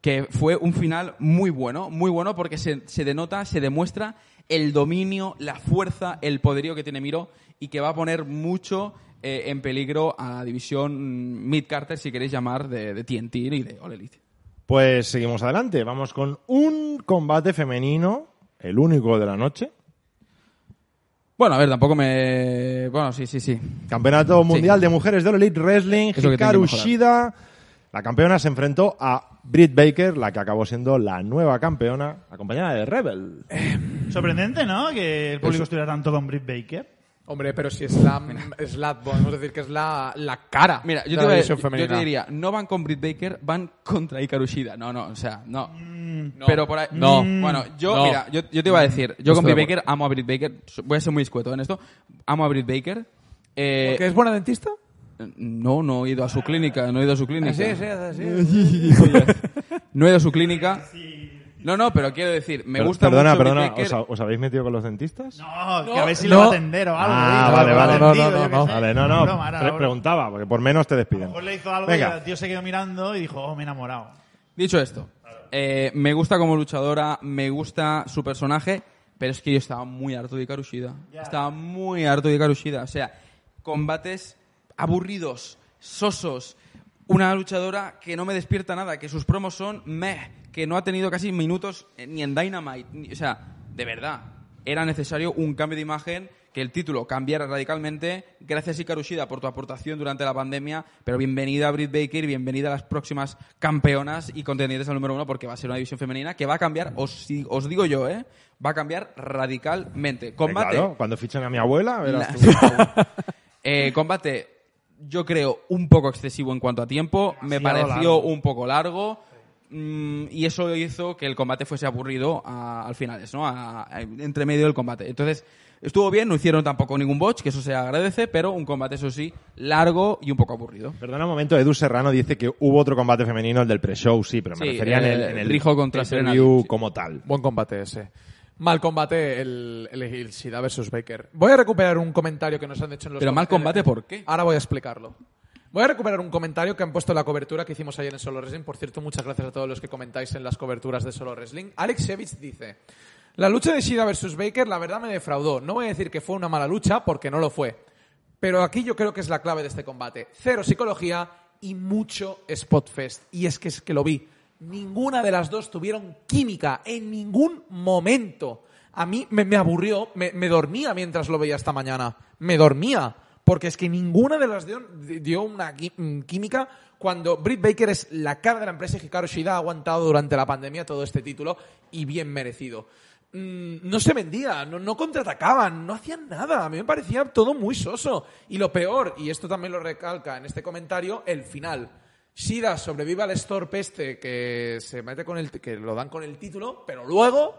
que fue un final muy bueno porque se denota, se demuestra el dominio, la fuerza, el poderío que tiene Miro y que va a poner mucho en peligro a la división mid-carter, si queréis llamar, de TNT y de All Elite. Pues seguimos adelante. Vamos con un combate femenino, el único de la noche. Bueno, a ver, tampoco me... Bueno, sí. Campeonato Mundial de Mujeres de All Elite Wrestling. Hikaru Shida, la campeona, se enfrentó a Britt Baker, la que acabó siendo la nueva campeona, acompañada de Rebel. Sorprendente, ¿no? Que el público estuviera tanto con Britt Baker. Hombre, pero si es la podemos decir que es la cara. Mira, yo te diría, no van con Britt Baker, van contra Hikaru Shida. No. Pero por ahí... Mira, yo te iba a decir, yo con Britt Baker amo a Britt Baker. Voy a ser muy escueto en esto. Amo a Britt Baker. ¿Porque es buena dentista? No he ido a su clínica. No he ido a su clínica. Pero quiero decir, gusta mucho... Perdona, ¿os habéis metido con los dentistas? No, que a ver si lo va a atender o algo. Vale, preguntaba, porque por menos te despiden. O le hizo algo y el tío se quedó mirando y dijo, me he enamorado. Dicho esto, me gusta como luchadora, me gusta su personaje, pero es que yo estaba muy harto de Hikaru Shida. O sea, combates aburridos, sosos. Una luchadora que no me despierta nada, que sus promos son meh, que no ha tenido casi minutos ni en Dynamite. O sea, de verdad, era necesario un cambio de imagen, que el título cambiara radicalmente. Gracias, Hikaru Shida, por tu aportación durante la pandemia, pero bienvenida a Britt Baker, bienvenida a las próximas campeonas y contendientes al número 1, porque va a ser una división femenina que va a cambiar, os digo yo, va a cambiar radicalmente. Combate. Claro, cuando fichan a mi abuela, verás tú. Combate, yo creo, un poco excesivo en cuanto a tiempo. Me pareció largo. Un poco largo. Y eso hizo que el combate fuese aburrido al final, ¿no? Entre medio del combate. Entonces, estuvo bien, no hicieron tampoco ningún botch, que eso se agradece, pero un combate, eso sí, largo y un poco aburrido. Perdona un momento, Edu Serrano dice que hubo otro combate femenino, el del pre-show, sí, pero me refería en el Rijo contra Serena como tal. Buen combate ese. Mal combate el Shida versus Baker. Voy a recuperar un comentario que nos han hecho en los... ¿Pero mal combate por qué? Ahora voy a explicarlo. Voy a recuperar un comentario que han puesto en la cobertura que hicimos ayer en Solo Wrestling. Por cierto, muchas gracias a todos los que comentáis en las coberturas de Solo Wrestling. Alex Sevich dice: la lucha de Shida vs. Baker, la verdad, me defraudó. No voy a decir que fue una mala lucha, porque no lo fue. Pero aquí yo creo que es la clave de este combate. 0 psicología y mucho spot fest. Y es que lo vi. Ninguna de las dos tuvieron química en ningún momento. A mí me aburrió. Me dormía mientras lo veía esta mañana. Me dormía. Porque es que ninguna de las dio una química cuando Britt Baker es la cara de la empresa y Hikaru Shida ha aguantado durante la pandemia todo este título y bien merecido. No se vendía, no contraatacaban, no hacían nada. A mí me parecía todo muy soso. Y lo peor, y esto también lo recalca en este comentario, el final. Shida sobrevive al Storm este que se mete que lo dan con el título, pero luego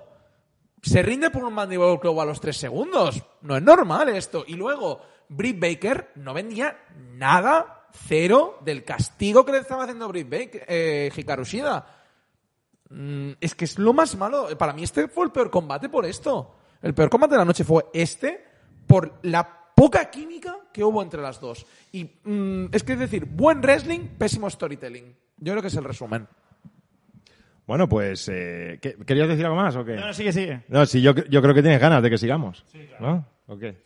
se rinde por un Mandible Claw a los 3 segundos. No es normal esto. Y luego Britt Baker no vendía nada, 0, del castigo que le estaba haciendo Britt Baker, Hikaru Shida. Es que es lo más malo. Para mí este fue el peor combate por esto. El peor combate de la noche fue este por la poca química que hubo entre las dos. Y es decir, buen wrestling, pésimo storytelling. Yo creo que es el resumen. Bueno, pues ¿querías decir algo más o qué? No, sigue. No, sí, yo creo que tienes ganas de que sigamos. Sí, claro. ¿No? Okay.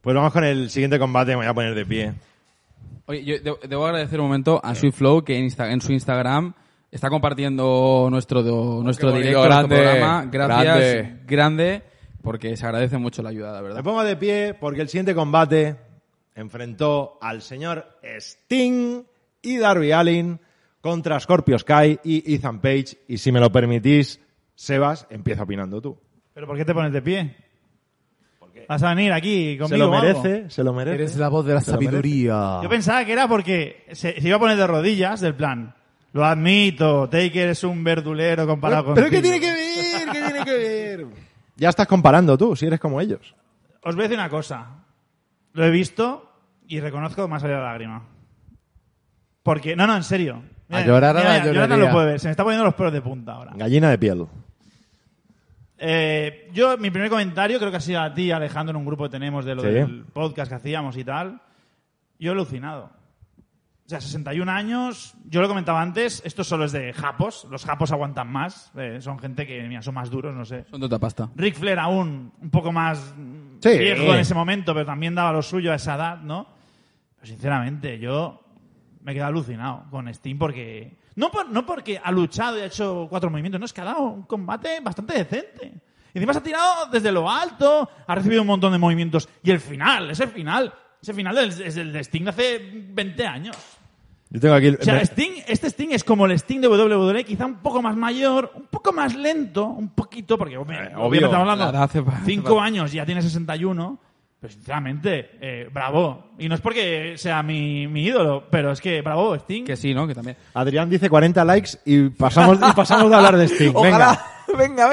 Pues vamos con el siguiente combate, me voy a poner de pie. Oye, yo debo agradecer un momento a Swiftflow, que en su Instagram está compartiendo nuestro directo, nuestro programa. Gracias, grande, porque se agradece mucho la ayuda, la verdad. Me pongo de pie porque el siguiente combate enfrentó al señor Sting y Darby Allin contra Scorpio Sky y Ethan Page. Y si me lo permitís, Sebas, empieza opinando tú. ¿Pero por qué te pones de pie? ¿Vas a venir aquí conmigo? Se lo merece. Eres la voz de la sabiduría. Yo pensaba que era porque se iba a poner de rodillas, del plan. Lo admito, Taker es un verdulero comparado con... ¿Pero qué tiene que ver? ¿Qué tiene que ver? Ya estás comparando tú, si eres como ellos. Os voy a decir una cosa. Lo he visto y reconozco más allá de la lágrima. Porque, no, en serio. Mira, a llorar a la llorería. Jonathan lo puede ver, se me está poniendo los pelos de punta ahora. Gallina de piel. Yo, mi primer comentario creo que ha sido a ti, Alejandro, en un grupo que tenemos de lo del podcast que hacíamos y tal. Yo he alucinado. O sea, 61 años, yo lo comentaba antes, esto solo es de japos. Los japos aguantan más. Son gente que, mira, son más duros, no sé. Son de otra pasta. Ric Flair aún, un poco más viejo en ese momento, pero también daba lo suyo a esa edad, ¿no? Pero sinceramente, yo me he quedado alucinado con Steam porque... No porque ha luchado y ha hecho 4 movimientos. No, es que ha dado un combate bastante decente. Y encima se ha tirado desde lo alto, ha recibido un montón de movimientos. Y el final, ese final es el de Sting de hace 20 años. Yo tengo aquí... Este Sting es como el Sting de WWE, quizá un poco más mayor, un poco más lento, un poquito, porque obvio, estamos hablando 5 años y ya tiene 61. Pero sinceramente, bravo. Y no es porque sea mi ídolo, pero es que bravo, Sting. Que sí, ¿no? Que también. Adrián dice 40 likes y pasamos de hablar de Sting. Ojalá. Venga.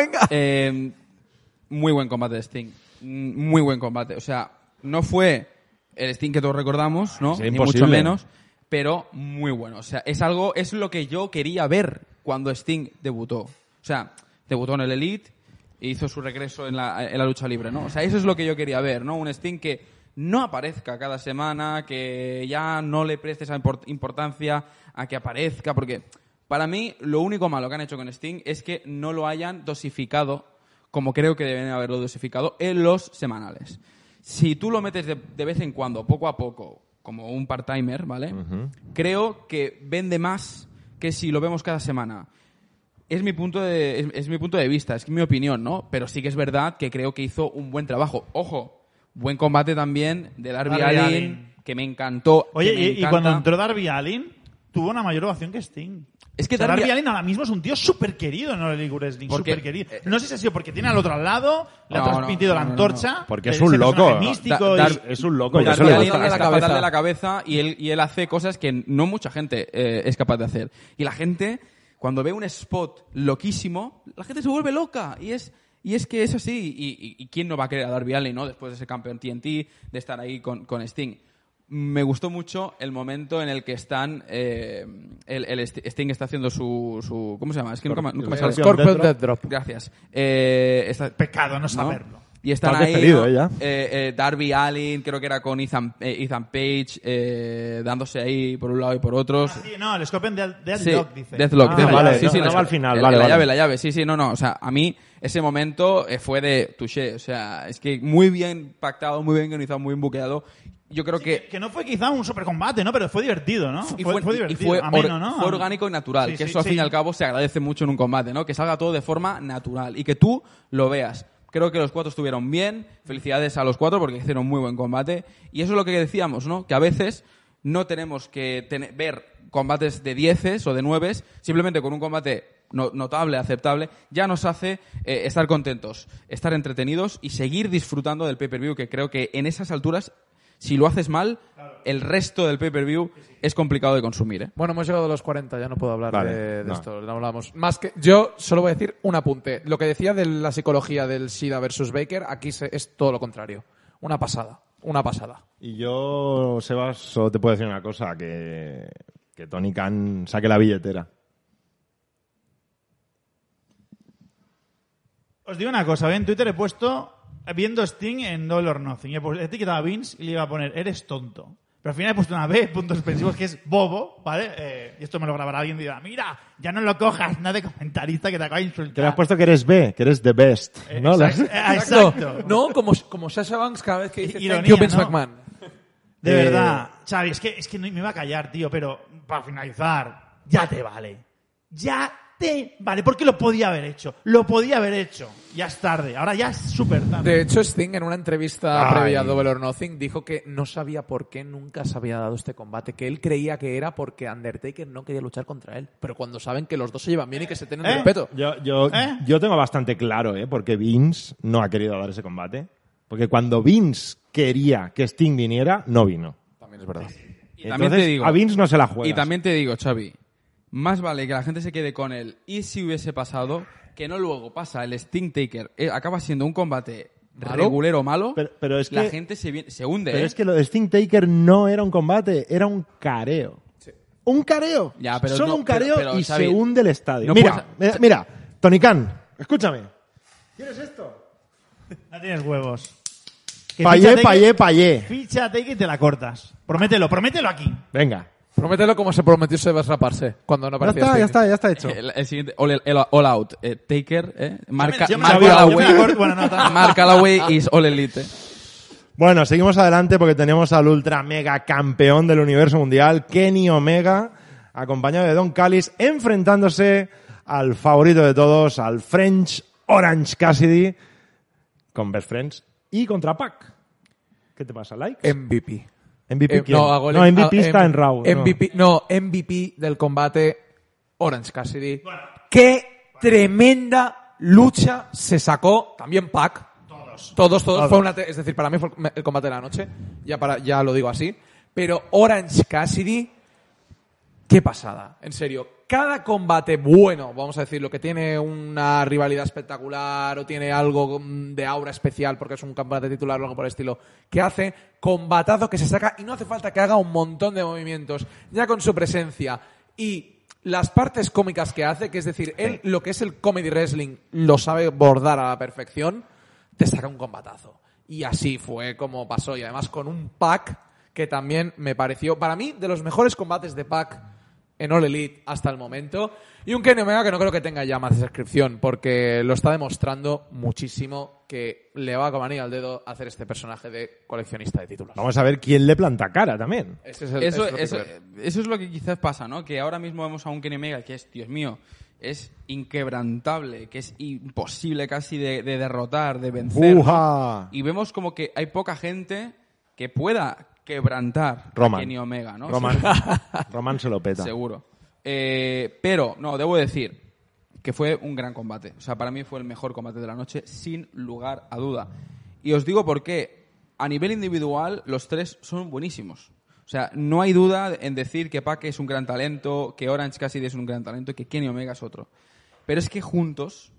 Muy buen combate de Sting. Muy buen combate. O sea, no fue el Sting que todos recordamos, ¿no? Ni mucho menos, pero muy bueno. O sea, es lo que yo quería ver cuando Sting debutó. O sea, debutó en el Elite. Hizo su regreso en la lucha libre, ¿no? O sea, eso es lo que yo quería ver, ¿no? Un Sting que no aparezca cada semana, que ya no le preste esa importancia a que aparezca, porque para mí lo único malo que han hecho con Sting es que no lo hayan dosificado, como creo que deben haberlo dosificado, en los semanales. Si tú lo metes de vez en cuando, poco a poco, como un part-timer, ¿vale? Uh-huh. Creo que vende más que si lo vemos cada semana. Es mi punto de vista, es mi opinión, ¿no? Pero sí que es verdad que creo que hizo un buen trabajo. Ojo, buen combate también de Darby Allin, que me encantó. Oye, y cuando entró Darby Allin, tuvo una mayor ovación que Sting. Es que o sea, Darby Allin ahora mismo es un tío súper querido en All Elite Wrestling, súper querido. No sé si ha sido porque tiene al otro al lado, le ha transmitido la antorcha. No. Porque es un loco. Místico es un loco. Darby Allin es capaz de la cabeza y él hace cosas que no mucha gente es capaz de hacer. Y la gente, cuando ve un spot loquísimo, la gente se vuelve loca. Y es que es así. Y ¿quién no va a querer a Darby Allin, ¿no? Después de ser campeón TNT, de estar ahí con Sting. Me gustó mucho el momento en el que están... el Sting está haciendo su ¿cómo se llama? Es que nunca me sale. Scorpion Death Drop. Gracias. Pecado no saberlo. Y están ahí Darby Allin, creo que era con Ethan Page, dándose ahí por un lado y por otro. Ah, sí, no, el Scorpion Deathlock, dice. Deathlock, vale. Sí, no va al final. La llave. Sí, no. O sea, a mí ese momento fue de touché. O sea, es que muy bien pactado, muy bien organizado, muy bien buqueado. Yo creo que no fue quizá un supercombate, ¿no? Pero fue divertido, ¿no? Y fue divertido, y fue ameno, ¿no? Fue orgánico y natural, sí, que sí, eso al fin y al cabo se agradece mucho en un combate, ¿no? Que salga todo de forma natural y que tú lo veas. Creo que los cuatro estuvieron bien. Felicidades a los cuatro porque hicieron muy buen combate. Y eso es lo que decíamos, ¿no? Que a veces no tenemos que ver combates de 10s o de 9s. Simplemente con un combate notable, aceptable, ya nos hace estar contentos, estar entretenidos y seguir disfrutando del pay-per-view, que creo que en esas alturas, si lo haces mal, el resto del pay-per-view es complicado de consumir, ¿eh? Bueno, hemos llegado a los 40, ya no puedo hablar de esto. No hablamos. Más que, yo solo voy a decir un apunte. Lo que decía de la psicología del Shida versus Baker, aquí es todo lo contrario. Una pasada, una pasada. Y yo, Sebas, solo te puedo decir una cosa, que Tony Khan saque la billetera. Os digo una cosa, en Twitter he puesto... Viendo Sting en Double or Nothing. He etiquetado a Vince y le iba a poner eres tonto. Pero al final he puesto una B, puntos suspensivos, que es bobo, ¿vale? Y esto me lo grabará alguien y dirá, mira, ya no lo cojas, nada de comentarista que te acaba de insultar. Te le has puesto que eres B, que eres the best. ¿No? Exacto. No, como Sasha Banks cada vez que dice thank you, Vince McMahon. De verdad, Xavi, es que me iba a callar, tío, pero para finalizar, ya te vale. Vale, porque lo podía haber hecho. Ya es tarde. Ahora ya es súper tarde. De hecho, Sting en una entrevista previa a Double or Nothing dijo que no sabía por qué nunca se había dado este combate. Que él creía que era porque Undertaker no quería luchar contra él. Pero cuando saben que los dos se llevan bien y que se tienen respeto. Yo tengo bastante claro, por qué Vince no ha querido dar ese combate. Porque cuando Vince quería que Sting viniera, no vino. También es verdad. Y entonces, te digo, a Vince no se la juega. Y también te digo, Xavi, más vale que la gente se quede con él y si hubiese pasado, que no luego pasa el Sting Taker. Acaba siendo un combate regulero malo, pero es que la gente se hunde. Pero es que lo de Sting Taker no era un combate, era un careo. Sí. Un careo. Ya, pero solo no, un careo pero, y Xavi, se hunde el estadio. No mira, Tony Khan, escúchame. ¿Tienes esto? No tienes huevos. Payé. Ficha Taker y te la cortas. Promételo aquí. Venga. Promételo como se prometió Sebas raparse cuando no aparecía. Ya está hecho. El siguiente, All Out. Taker, Mark Calloway is All Elite. Bueno, seguimos adelante porque tenemos al ultra mega campeón del universo mundial, Kenny Omega, acompañado de Don Callis, enfrentándose al favorito de todos, al French Orange Cassidy, con Best Friends, y contra Pac. ¿Qué te pasa, Likes? MVP. MVP MVP está en Raw. MVP del combate Orange Cassidy. Bueno, tremenda lucha se sacó también Pac. Todos. Fue es decir, para mí fue el combate de la noche. Ya lo digo así. Pero Orange Cassidy, qué pasada. En serio, cada combate bueno, vamos a decirlo, que tiene una rivalidad espectacular o tiene algo de aura especial porque es un combate titular o algo por el estilo, que hace combatazo que se saca y no hace falta que haga un montón de movimientos, ya con su presencia y las partes cómicas que hace, que es decir, él lo que es el comedy wrestling lo sabe bordar a la perfección, te saca un combatazo. Y así fue como pasó y además con un Pac que también me pareció, para mí, de los mejores combates de Pac en All Elite hasta el momento. Y un Kenny Omega que no creo que tenga ya más descripción, porque lo está demostrando muchísimo que le va a comer al dedo hacer este personaje de coleccionista de títulos. Vamos a ver quién le planta cara también. Eso es lo que quizás pasa, ¿no? Que ahora mismo vemos a un Kenny Omega que es, Dios mío, es inquebrantable, que es imposible casi de derrotar, de vencer. ¡Uja! Y vemos como que hay poca gente que pueda quebrantar a Kenny Omega, ¿no? Roman se lo peta. Seguro. Pero, no, debo decir que fue un gran combate. O sea, para mí fue el mejor combate de la noche, sin lugar a duda. Y os digo por qué. A nivel individual, los tres son buenísimos. O sea, no hay duda en decir que Pac es un gran talento, que Orange Cassidy es un gran talento y que Kenny Omega es otro. Pero es que juntos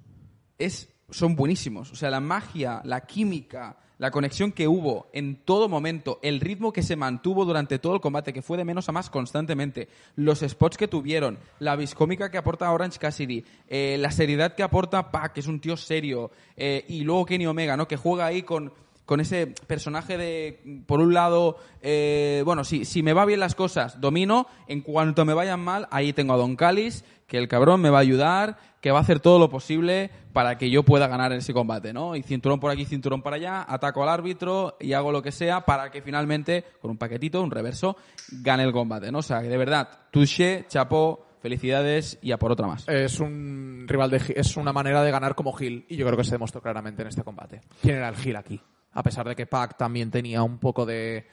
son buenísimos. O sea, la magia, la química, la conexión que hubo en todo momento, el ritmo que se mantuvo durante todo el combate, que fue de menos a más constantemente, los spots que tuvieron, la viscómica que aporta Orange Cassidy, la seriedad que aporta Pac, que es un tío serio, y luego Kenny Omega, ¿no? Que juega ahí con ese personaje de, por un lado, bueno, si me va bien las cosas, domino, en cuanto me vayan mal, ahí tengo a Don Callis, que el cabrón me va a ayudar, que va a hacer todo lo posible para que yo pueda ganar en ese combate, ¿no? Y cinturón por aquí, cinturón para allá, ataco al árbitro y hago lo que sea para que finalmente, con un paquetito, un reverso, gane el combate, ¿no? O sea, que de verdad, touché, chapó, felicidades y a por otra más. Es un rival es una manera de ganar como heel, y yo creo que se demostró claramente en este combate. ¿Quién era el heel aquí? A pesar de que Pac también tenía un poco de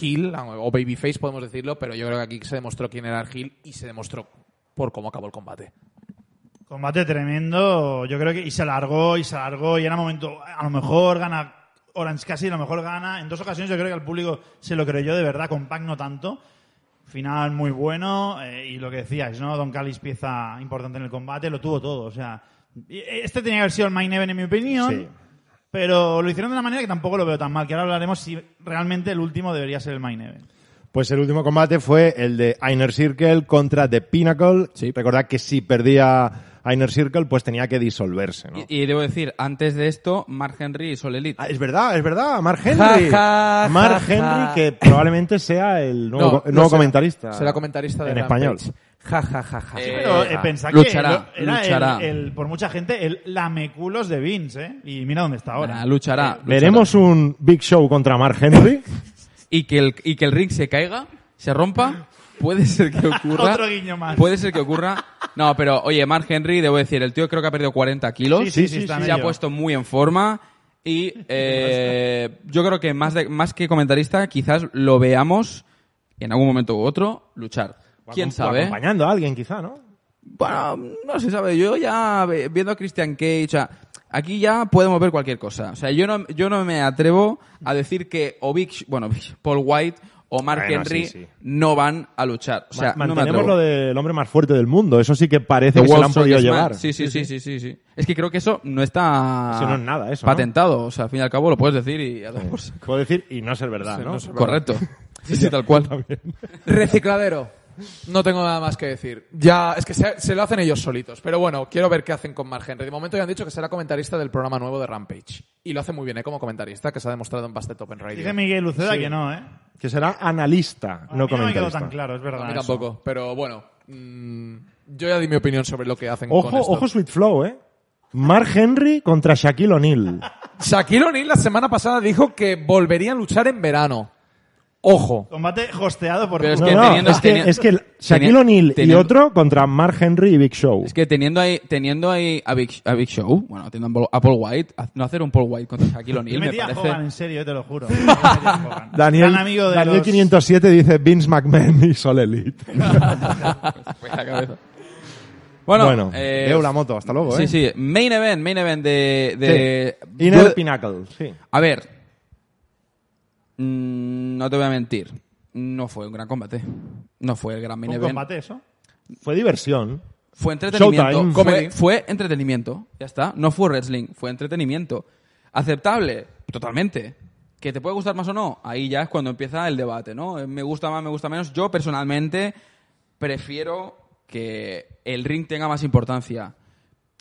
heel, o babyface podemos decirlo, pero yo creo que aquí se demostró quién era el heel y se demostró por cómo acabó el combate. Combate tremendo, yo creo que y se alargó, y era momento, a lo mejor gana Orange Cassidy, a lo mejor gana, en dos ocasiones yo creo que al público se lo creyó de verdad, con Pac no tanto. Final muy bueno, y lo que decíais, ¿no? Don Callis, pieza importante en el combate, lo tuvo todo, o sea, este tenía que haber sido el main event en mi opinión. Sí. Pero lo hicieron de una manera que tampoco lo veo tan mal, que ahora hablaremos si realmente el último debería ser el main event. Pues el último combate fue el de Inner Circle contra The Pinnacle. Sí. Recordad que si perdía Inner Circle, pues tenía que disolverse, ¿no? Y debo decir, antes de esto, Mark Henry y Sol Elite. Ah, es verdad, Mark Henry. Mark Henry, que probablemente sea el nuevo comentarista. Será comentarista de en español. Ja. Pero pensá que luchará. El, por mucha gente, el lameculos de Vince, ¿eh? Y mira dónde está ahora. Luchará. ¿Veremos un Big Show contra Mark Henry? y que el ring se caiga, se rompa, puede ser que ocurra. Otro guiño más. Puede ser que ocurra. No, pero oye, Mark Henry, debo decir, el tío creo que ha perdido 40 kilos. Sí, se ha puesto muy en forma. Y yo creo que más que comentarista, quizás lo veamos en algún momento u otro luchar. ¿Quién sabe? Acompañando a alguien, quizá, ¿no? Bueno, no se sabe. Yo ya viendo a Christian Cage, o sea, aquí ya podemos ver cualquier cosa. O sea, yo no me atrevo a decir que Paul White o Mark Henry no van a luchar. O sea, mantenemos lo del hombre más fuerte del mundo. Eso sí que parece que se lo han podido llevar. Sí. Es que creo que eso no está patentado. O sea, al fin y al cabo lo puedes decir y a tomar por saco. Puedo decir y no ser verdad, ¿no? Correcto. Sí, tal cual. Recicladero. No tengo nada más que decir. Ya, es que se lo hacen ellos solitos. Pero bueno, quiero ver qué hacen con Mark Henry. De momento ya han dicho que será comentarista del programa nuevo de Rampage. Y lo hace muy bien, como comentarista, que se ha demostrado en Bastet Open Radio. Dice Miguel Luceda que no, que será analista, no comentarista. No me quedó tan claro, es verdad. A mí tampoco, pero bueno. Yo ya di mi opinión sobre lo que hacen con esto. Ojo, Sweet Flow, Mark Henry contra Shaquille O'Neal. Shaquille O'Neal la semana pasada dijo que volvería a luchar en verano. Ojo. Combate hosteado por... Es que Shaquille O'Neal y otro contra Mark Henry y Big Show. Es que teniendo ahí a Big Show, bueno, teniendo a Paul White, no hacer un Paul White contra Shaquille O'Neal me parece... Hogan, en serio, te lo juro. Daniel 507 dice Vince McMahon y Sol Elite. Bueno, veo la moto, hasta luego, ¿eh? Sí, main event de sí. Inner Pinnacle, sí. A ver... no te voy a mentir. No fue un gran combate. No fue el gran main event. ¿Un combate eso? Fue diversión. Fue entretenimiento. Fue entretenimiento. Ya está. No fue wrestling. Fue entretenimiento. ¿Aceptable? Totalmente. ¿Que te puede gustar más o no? Ahí ya es cuando empieza el debate, ¿no? Me gusta más, me gusta menos. Yo, personalmente, prefiero que el ring tenga más importancia.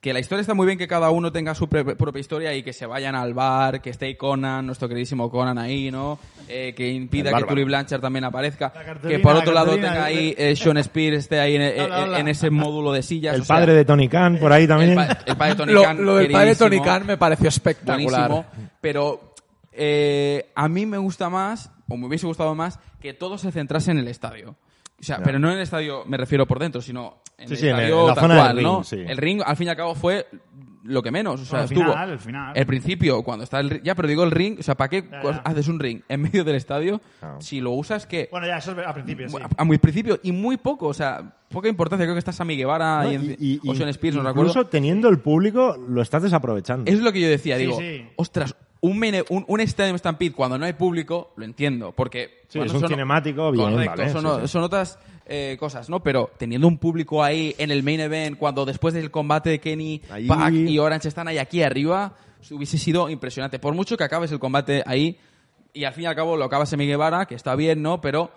que la historia está muy bien, que cada uno tenga su propia historia y que se vayan al bar, que esté Conan, nuestro queridísimo Conan ahí, ¿no? Que impida que Tully Blanchard también aparezca. Que por otro lado tenga ahí Sean Spears, esté ahí en ese módulo de sillas. El padre de Tony Khan, por ahí también. El padre de Tony Khan. Lo del padre de Tony Khan me pareció espectacular. Buenísimo, pero a mí me gusta más, o me hubiese gustado más, que todo se centrase en el estadio. O sea, no. Pero no en el estadio, me refiero por dentro, sino en el estadio en la zona del ring, ¿no? Sí. El ring, al fin y al cabo, fue lo que menos. O sea, bueno, estuvo al final. El principio, cuando está el ring. Ya, pero digo el ring. O sea, ¿para qué haces un ring en medio del estadio si lo usas que... Bueno, ya, eso es al principio, sí. A muy principio y muy poco. O sea, poca importancia. Creo que está Sammy Guevara y Sean Spears, no recuerdo. Incluso teniendo el público, lo estás desaprovechando. Es lo que yo decía. Digo, ostras... Un Stadium Stampede cuando no hay público, lo entiendo, porque... Sí, es un cinemático bien, correcto, vale, son otras cosas, ¿no? Pero teniendo un público ahí en el main event, cuando después del combate de Kenny, ahí... Pac y Orange están ahí aquí arriba, hubiese sido impresionante. Por mucho que acabes el combate ahí, y al fin y al cabo lo acabas en Sammy Guevara, que está bien, ¿no? Pero...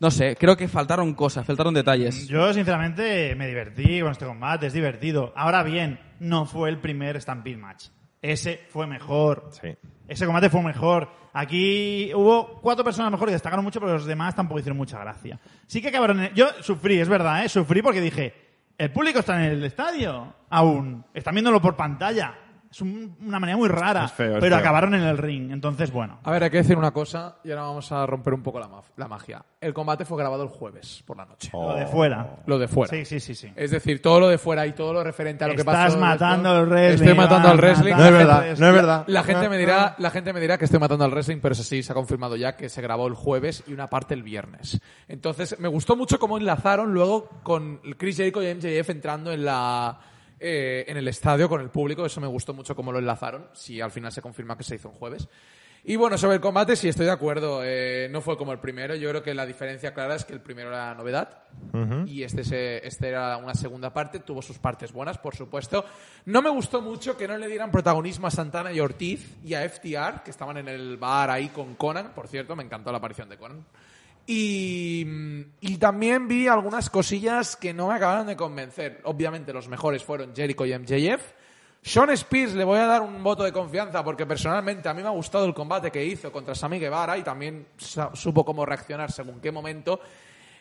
No sé, creo que faltaron cosas, faltaron detalles. Yo, sinceramente, me divertí con este combate, es divertido. Ahora bien, no fue el primer Stampede Match. Ese fue mejor. Sí. Ese combate fue mejor. Aquí hubo 4 personas mejor y destacaron mucho, pero los demás tampoco hicieron mucha gracia. Sí que cabrón. Yo sufrí, es verdad, sufrí porque dije, el público está en el estadio aún. Están viéndolo por pantalla. Es una manera muy rara. Es feo, pero acabaron en el ring. Entonces, bueno. A ver, hay que decir una cosa y ahora vamos a romper un poco la magia. El combate fue grabado el jueves por la noche. Lo de fuera. Lo de fuera. Sí. Es decir, todo lo de fuera y todo lo referente a lo que pasó. Estás matando al wrestling. Estoy matando al wrestling. No es verdad. La gente me dirá que estoy matando al wrestling, pero eso sí, se ha confirmado ya que se grabó el jueves y una parte el viernes. Entonces, me gustó mucho cómo enlazaron luego con Chris Jericho y MJF entrando en el estadio con el público. Eso me gustó mucho cómo lo enlazaron, si al final se confirma que se hizo un jueves. Y bueno, sobre el combate sí estoy de acuerdo, no fue como el primero. Yo creo que la diferencia clara es que el primero era la novedad y este era una segunda parte. Tuvo sus partes buenas, por supuesto. No me gustó mucho que no le dieran protagonismo a Santana y Ortiz y a FTR, que estaban en el bar ahí con Conan. Por cierto, me encantó la aparición de Conan. Y también vi algunas cosillas que no me acabaron de convencer. Obviamente los mejores fueron Jericho y MJF. Sean Spears le voy a dar un voto de confianza porque personalmente a mí me ha gustado el combate que hizo contra Sammy Guevara y también supo cómo reaccionar según qué momento.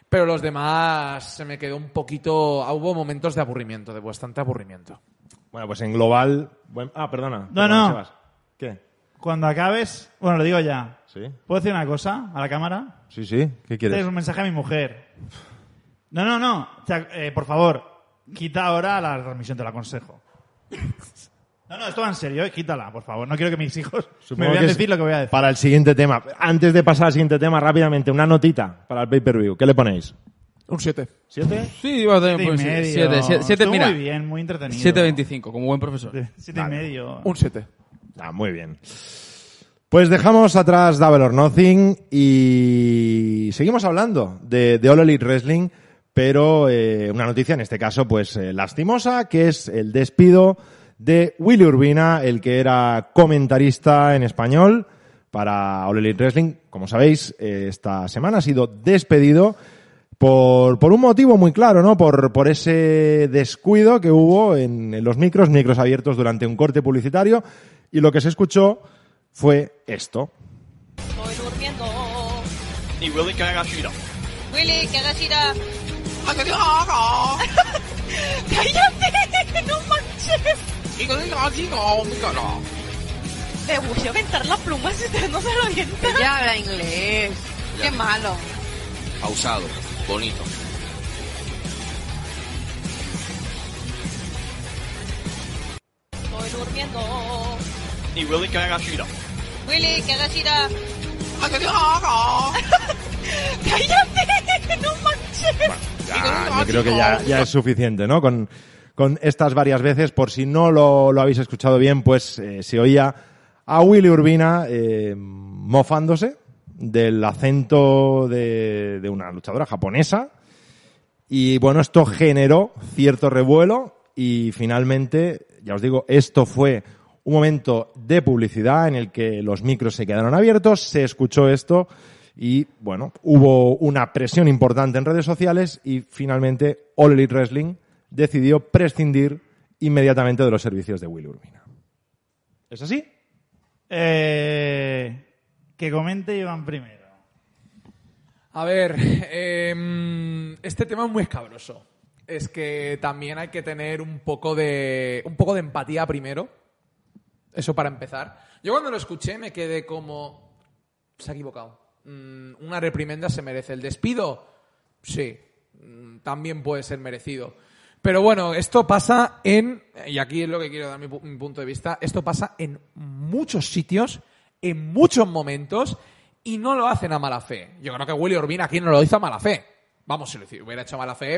Pero los demás se me quedó un poquito... Hubo momentos de aburrimiento, de bastante aburrimiento. Bueno, pues en global... Perdona. No. ¿Qué? Cuando acabes... Bueno, lo digo ya. ¿Sí? ¿Puedo decir una cosa a la cámara? Sí. ¿Qué quieres? Es un mensaje a mi mujer. No. O sea, por favor, quita ahora la transmisión, te lo aconsejo. No, esto va en serio, quítala, por favor. No quiero que mis hijos me vean decir lo que voy a decir. Para el siguiente tema. Antes de pasar al siguiente tema, rápidamente, una notita para el pay-per-view. ¿Qué le ponéis? Un 7. ¿7? Sí, va a tener un 7. Mira, muy bien, muy entretenido. 7.25, como buen profesor. 7,5. Un 7. Muy bien. Pues dejamos atrás Double or Nothing y seguimos hablando de All Elite Wrestling, pero una noticia en este caso pues lastimosa, que es el despido de Willy Urbina, el que era comentarista en español para All Elite Wrestling. Como sabéis, esta semana ha sido despedido por un motivo muy claro, ¿no? Por ese descuido que hubo en los micros abiertos durante un corte publicitario, y lo que se escuchó fue esto. Estoy durmiendo. Y Willy que haga Shida. Willy que haga Shida. ¡Cállate! ¡No manches! Te voy a aventar la pluma si usted no se lo avienta. Ya habla inglés. Qué malo. Pausado. Bonito. Estoy durmiendo. Y Willy que haga Shida. Willy que haga Shida. ¡Cállate! ¡No manches! Bueno, yo creo que ya es suficiente, ¿no? Con estas varias veces, por si no lo habéis escuchado bien, pues se oía a Willy Urbina mofándose del acento de una luchadora japonesa. Y bueno, esto generó cierto revuelo y finalmente, ya os digo, esto fue un momento de publicidad en el que los micros se quedaron abiertos, se escuchó esto y, bueno, hubo una presión importante en redes sociales y, finalmente, All Elite Wrestling decidió prescindir inmediatamente de los servicios de Willy Urbina. ¿Es así? Que comente Iván primero. A ver, este tema es muy escabroso. Es que también hay que tener un poco de empatía primero. Eso para empezar. Yo cuando lo escuché me quedé como... Se ha equivocado. Una reprimenda se merece. ¿El despido? Sí. También puede ser merecido. Pero bueno, esto pasa en... Y aquí es lo que quiero dar mi punto de vista. Esto pasa en muchos sitios, en muchos momentos, y no lo hacen a mala fe. Yo creo que Willy Urbina aquí no lo hizo a mala fe. Vamos, si lo hubiera hecho a mala fe,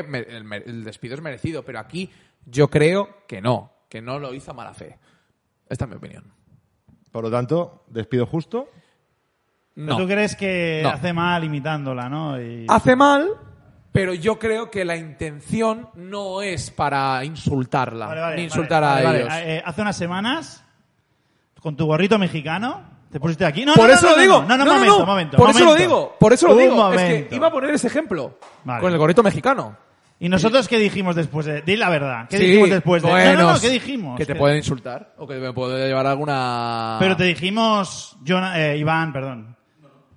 el despido es merecido. Pero aquí yo creo que no lo hizo a mala fe. Esta es mi opinión. Por lo tanto, ¿despido justo? No. ¿Tú crees que hace mal imitándola, no? Y... Hace mal, pero yo creo que la intención no es para insultarla, ni insultar a ellos. Hace unas semanas, con tu gorrito mexicano... ¿Te pusiste aquí? No, por eso lo digo. No, momento. Por eso lo digo. Por eso lo digo. Es que iba a poner ese ejemplo. Vale. Con el gorrito mexicano. ¿Y nosotros qué dijimos después de...? Di la verdad. ¿Qué dijimos después de...? Bueno, no, ¿qué dijimos? Que te pueden insultar. O que me puedo llevar alguna... Pero te dijimos... Iván, perdón.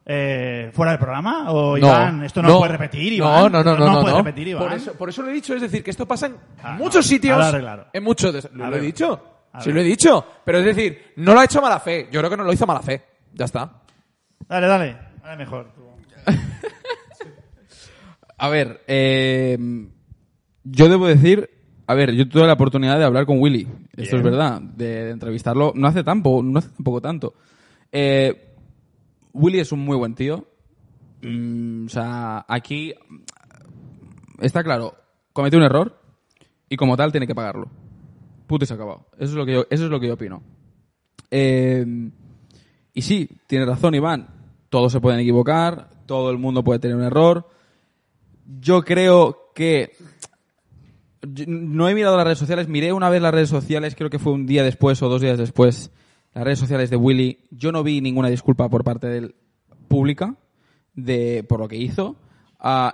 ¿Fuera del programa? O Iván, esto no lo puedes repetir, Iván. No puedes repetir, Iván. Por eso lo he dicho. Es decir, que esto pasa en muchos sitios. En muchos... ¿Lo he dicho? Sí, lo he dicho. Pero es decir, no lo ha hecho mala fe. Yo creo que no lo hizo mala fe. Ya está. Dale. Dale mejor. A ver, yo debo decir... A ver, yo tuve la oportunidad de hablar con Willy. Bien. Esto es verdad. De entrevistarlo. No hace tampoco tanto. Willy es un muy buen tío. O sea, aquí... Está claro. Comete un error. Y como tal, tiene que pagarlo. Puto y se ha acabado. Eso es lo que yo opino. Y sí, tiene razón Iván. Todos se pueden equivocar. Todo el mundo puede tener un error. Yo creo que... No he mirado las redes sociales. Miré una vez las redes sociales. Creo que fue un día después o 2 días después. Las redes sociales de Willy. Yo no vi ninguna disculpa por parte de él pública por lo que hizo.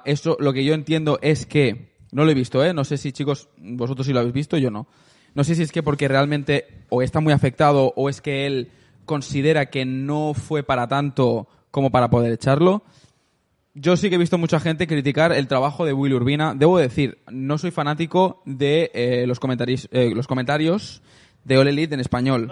Eso lo que yo entiendo es que... No lo he visto, ¿eh? No sé si, chicos, vosotros sí lo habéis visto. Yo no. No sé si es que porque realmente o está muy afectado o es que él considera que no fue para tanto como para poder echarlo. Yo sí que he visto mucha gente criticar el trabajo de Willy Urbina. Debo decir, no soy fanático de los comentarios de All Elite en español.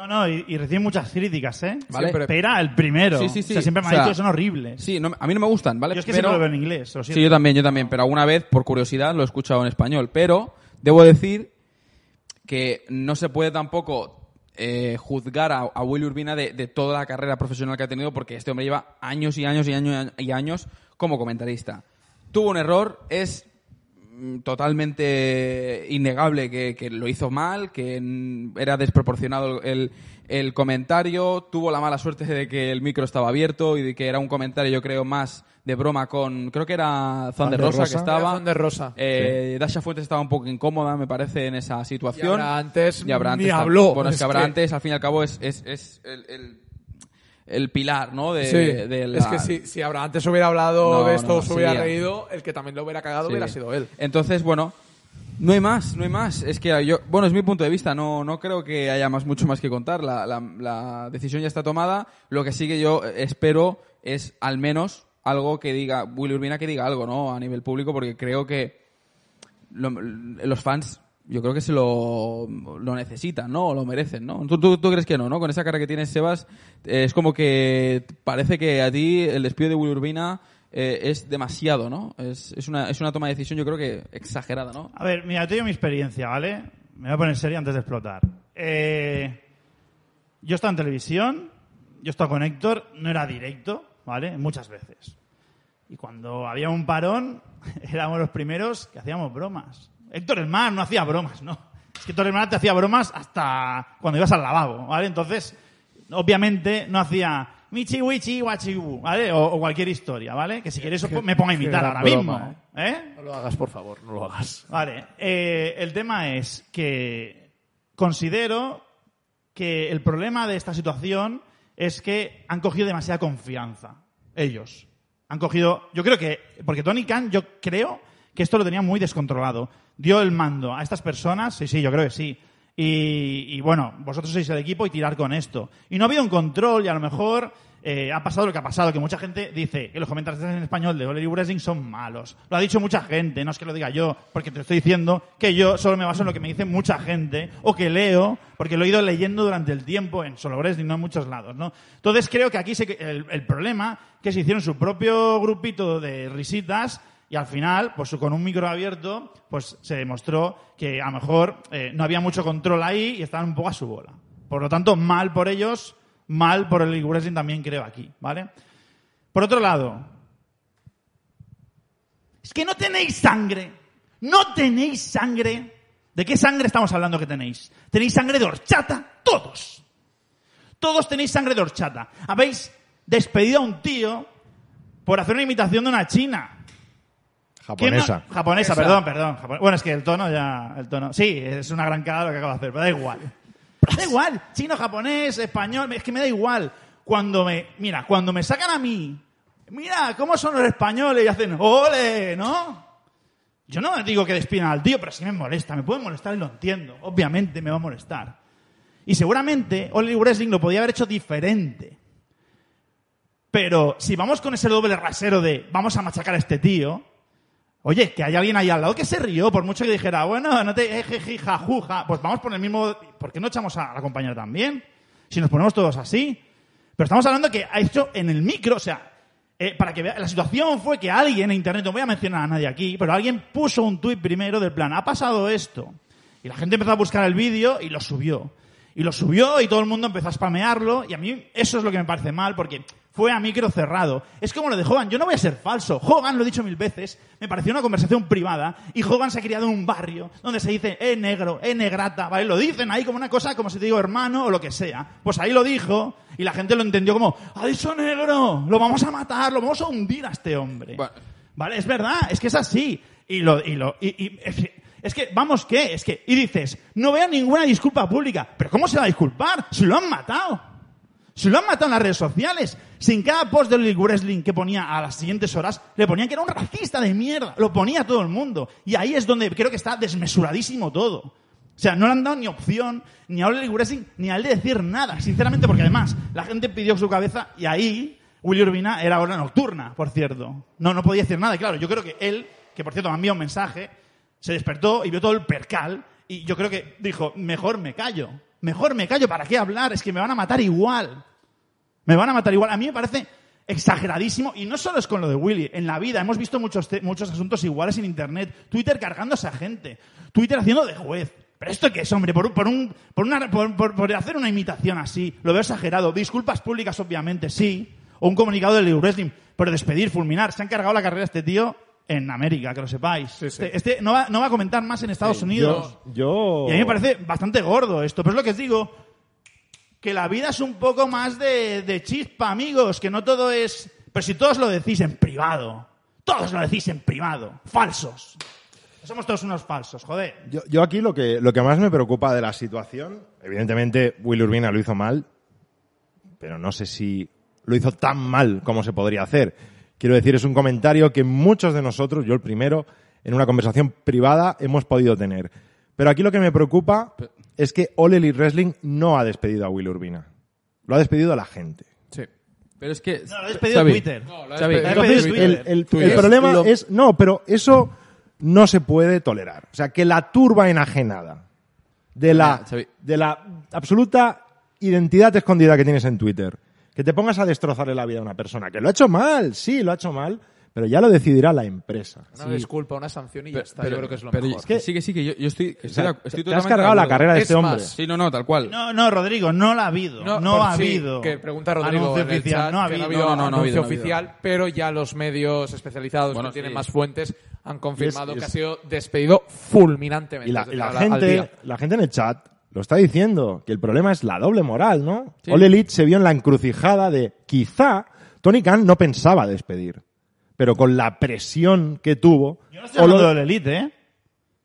Y recibe muchas críticas, ¿eh? ¿Vale? Siempre, pero era el primero. Sí. O sea, siempre me ha dicho que son horribles. Sí, a mí no me gustan, ¿vale? Yo es que siempre lo veo en inglés. Sí, yo también. Pero alguna vez, por curiosidad, lo he escuchado en español. Pero debo decir... que no se puede tampoco juzgar a Willy Urbina de toda la carrera profesional que ha tenido, porque este hombre lleva años como comentarista. Tuvo un error, es totalmente innegable que lo hizo mal, que era desproporcionado el comentario, tuvo la mala suerte de que el micro estaba abierto y de que era un comentario, yo creo, más de broma con... Creo que era Thunder Rosa que estaba. Thunder Rosa. Sí. Dasha Fuentes estaba un poco incómoda, me parece, en esa situación. Y habrá antes. Ni habló. Bueno, es que habrá antes, al fin y al cabo, es el pilar, ¿no? Es que si habrá antes hubiera hablado de esto, se hubiera reído, el que también lo hubiera cagado hubiera sido él. Entonces, bueno, no hay más. Es que yo... Bueno, es mi punto de vista. No creo que haya mucho más que contar. La decisión ya está tomada. Lo que sí que yo espero es, al menos... algo que diga Willy Urbina, que diga algo, ¿no? A nivel público, porque creo que los fans, yo creo que se lo necesitan, ¿no? O lo merecen, ¿no? ¿Tú crees que no? Con esa cara que tienes, Sebas, es como que parece que a ti el despido de Willy Urbina es demasiado, ¿no? Es una toma de decisión, yo creo que exagerada, ¿no? A ver, mira, te digo mi experiencia, ¿vale? Me voy a poner serio antes de explotar. Yo estaba en televisión, yo estaba con Héctor, no era directo, ¿vale? Muchas veces. Y cuando había un parón, éramos los primeros que hacíamos bromas. Héctor Herman no hacía bromas, ¿no? Es que Héctor Herman te hacía bromas hasta cuando ibas al lavabo, ¿vale? Entonces, obviamente, no hacía michi, wichi, guachibu, ¿vale? O cualquier historia, ¿vale? Que si quieres me pongo a imitar ahora mismo, ¿eh? No lo hagas, por favor, no lo hagas. Vale. El tema es que considero que el problema de esta situación es que han cogido demasiada confianza. Ellos. Yo creo que... Porque Tony Khan, yo creo que esto lo tenía muy descontrolado. Dio el mando a estas personas. Sí, yo creo que sí. Y bueno, vosotros sois el equipo y tirar con esto. Y no ha habido un control y a lo mejor ha pasado lo que ha pasado, que mucha gente dice que los comentaristas en español de All Elite Wrestling son malos. Lo ha dicho mucha gente, no es que lo diga yo, porque te estoy diciendo que yo solo me baso en lo que me dice mucha gente o que leo, porque lo he ido leyendo durante el tiempo en Solo Wrestling, no en muchos lados, ¿no? Entonces creo que aquí el problema que se hicieron su propio grupito de risitas. Y al final, pues con un micro abierto, pues se demostró que a lo mejor no había mucho control ahí y estaban un poco a su bola. Por lo tanto, mal por ellos, mal por el wrestling también creo aquí, ¿vale? Por otro lado, es que no tenéis sangre. No tenéis sangre. ¿De qué sangre estamos hablando que tenéis? Tenéis sangre de horchata, todos. Todos tenéis sangre de horchata. Habéis despedido a un tío por hacer una imitación de una china. Japonesa. No? Japonesa, perdón. Bueno, es que el tono. Sí, es una gran cagada lo que acabo de hacer, pero da igual. Da igual. Chino, japonés, español, es que me da igual. Cuando me sacan a mí, mira cómo son los españoles y hacen ¡ole!, ¿no? Yo no digo que despidan al tío, pero sí me molesta. Me pueden molestar y lo entiendo. Obviamente me va a molestar. Y seguramente All Elite Wrestling lo podía haber hecho diferente. Pero si vamos con ese doble rasero de vamos a machacar a este tío... Oye, que hay alguien ahí al lado que se rió, por mucho que dijera, bueno, no te jajuja, pues vamos por el mismo... ¿Por qué no echamos a la compañera también? Si nos ponemos todos así. Pero estamos hablando que ha hecho en el micro, o sea, para que vea... La situación fue que alguien en internet, no voy a mencionar a nadie aquí, pero alguien puso un tuit primero del plan, ha pasado esto. Y la gente empezó a buscar el vídeo y lo subió. Y lo subió y todo el mundo empezó a spamearlo. Y a mí eso es lo que me parece mal, porque... Fue a micro cerrado. Es como lo de Hogan. Yo no voy a ser falso. Hogan, lo he dicho 1000 veces, me pareció una conversación privada y Hogan se ha criado en un barrio donde se dice negro, negrata, ¿vale? Lo dicen ahí como una cosa, como si te digo hermano o lo que sea. Pues ahí lo dijo y la gente lo entendió como ¡ha dicho negro! ¡Lo vamos a matar! ¡Lo vamos a hundir a este hombre! ¿Vale? Es verdad. Es que es así. Es que, vamos, ¿qué? Es que... Y dices, no veo ninguna disculpa pública. ¿Pero cómo se va a disculpar? ¡Si lo han matado! Se lo han matado en las redes sociales. Sin cada post del League Wrestling que ponía a las siguientes horas, le ponían que era un racista de mierda. Lo ponía todo el mundo. Y ahí es donde creo que está desmesuradísimo todo. O sea, no le han dado ni opción, ni a League Wrestling, ni a él de decir nada, sinceramente, porque además la gente pidió su cabeza y ahí Willy Urbina era hora nocturna, por cierto. No podía decir nada. Y claro, yo creo que él, que por cierto me envió un mensaje, se despertó y vio todo el percal y yo creo que dijo, mejor me callo, ¿para qué hablar? Es que me van a matar igual. A mí me parece exageradísimo, y no solo es con lo de Willy. En la vida hemos visto muchos asuntos iguales en Internet. Twitter cargándose a gente. Twitter haciendo de juez. ¿Pero esto qué es, hombre? Por hacer una imitación así. Lo veo exagerado. Disculpas públicas, obviamente, sí. O un comunicado del wrestling. Pero despedir, fulminar. Se han cargado la carrera este tío... En América, que lo sepáis. Sí, sí. Este no va a comentar más en Estados Unidos. Yo... Y a mí me parece bastante gordo esto. Pero es lo que os digo, que la vida es un poco más de chispa, amigos, que no todo es... Pero si todos lo decís en privado. Falsos. Somos todos unos falsos, joder. Yo aquí lo que más me preocupa de la situación... Evidentemente, Willy Urbina lo hizo mal, pero no sé si lo hizo tan mal como se podría hacer. Quiero decir, es un comentario que muchos de nosotros, yo el primero, en una conversación privada hemos podido tener. Pero aquí lo que me preocupa es que All Elite Wrestling no ha despedido a Willy Urbina. Lo ha despedido a la gente. Sí. Pero es que... No, lo ha despedido a Twitter. No, lo ha despedido. Entonces, el problema es... No, pero eso no se puede tolerar. O sea, que la turba enajenada de la absoluta identidad escondida que tienes en Twitter... Que te pongas a destrozarle la vida a una persona. Que lo ha hecho mal, sí, lo ha hecho mal, pero ya lo decidirá la empresa. Una disculpa, una sanción y ya está. Yo creo que es lo mejor. Es que, sí, yo estoy... te has cargado la carrera de este hombre. Sí, no, tal cual. No, Rodrigo, no la ha habido. No ha habido. Que pregunta Rodrigo en el chat, no ha habido anuncio oficial, pero ya los medios especializados que tienen más fuentes han confirmado que ha sido despedido fulminantemente. Y la gente en el chat... Lo está diciendo, que el problema es la doble moral, ¿no? Sí. All Elite se vio en la encrucijada de quizá Tony Khan no pensaba despedir, pero con la presión que tuvo... Yo no estoy hablando de All Elite, ¿eh?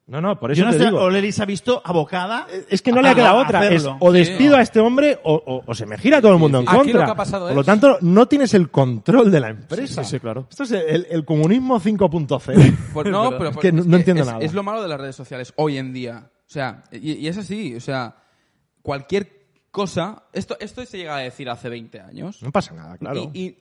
No, por eso te digo. All Elite se ha visto abocada... Es que no le ha quedado otra. Es, o despido a este hombre o se me gira todo el mundo en contra. Aquí lo que ha pasado es... Por lo tanto, no tienes el control de la empresa. Sí, claro. Esto es el comunismo 5.0. Pues no, pero... Es que no entiendo nada. Es lo malo de las redes sociales hoy en día. O sea, y es así. O sea, cualquier cosa... Esto se llega a decir hace 20 años. No pasa nada, claro. Y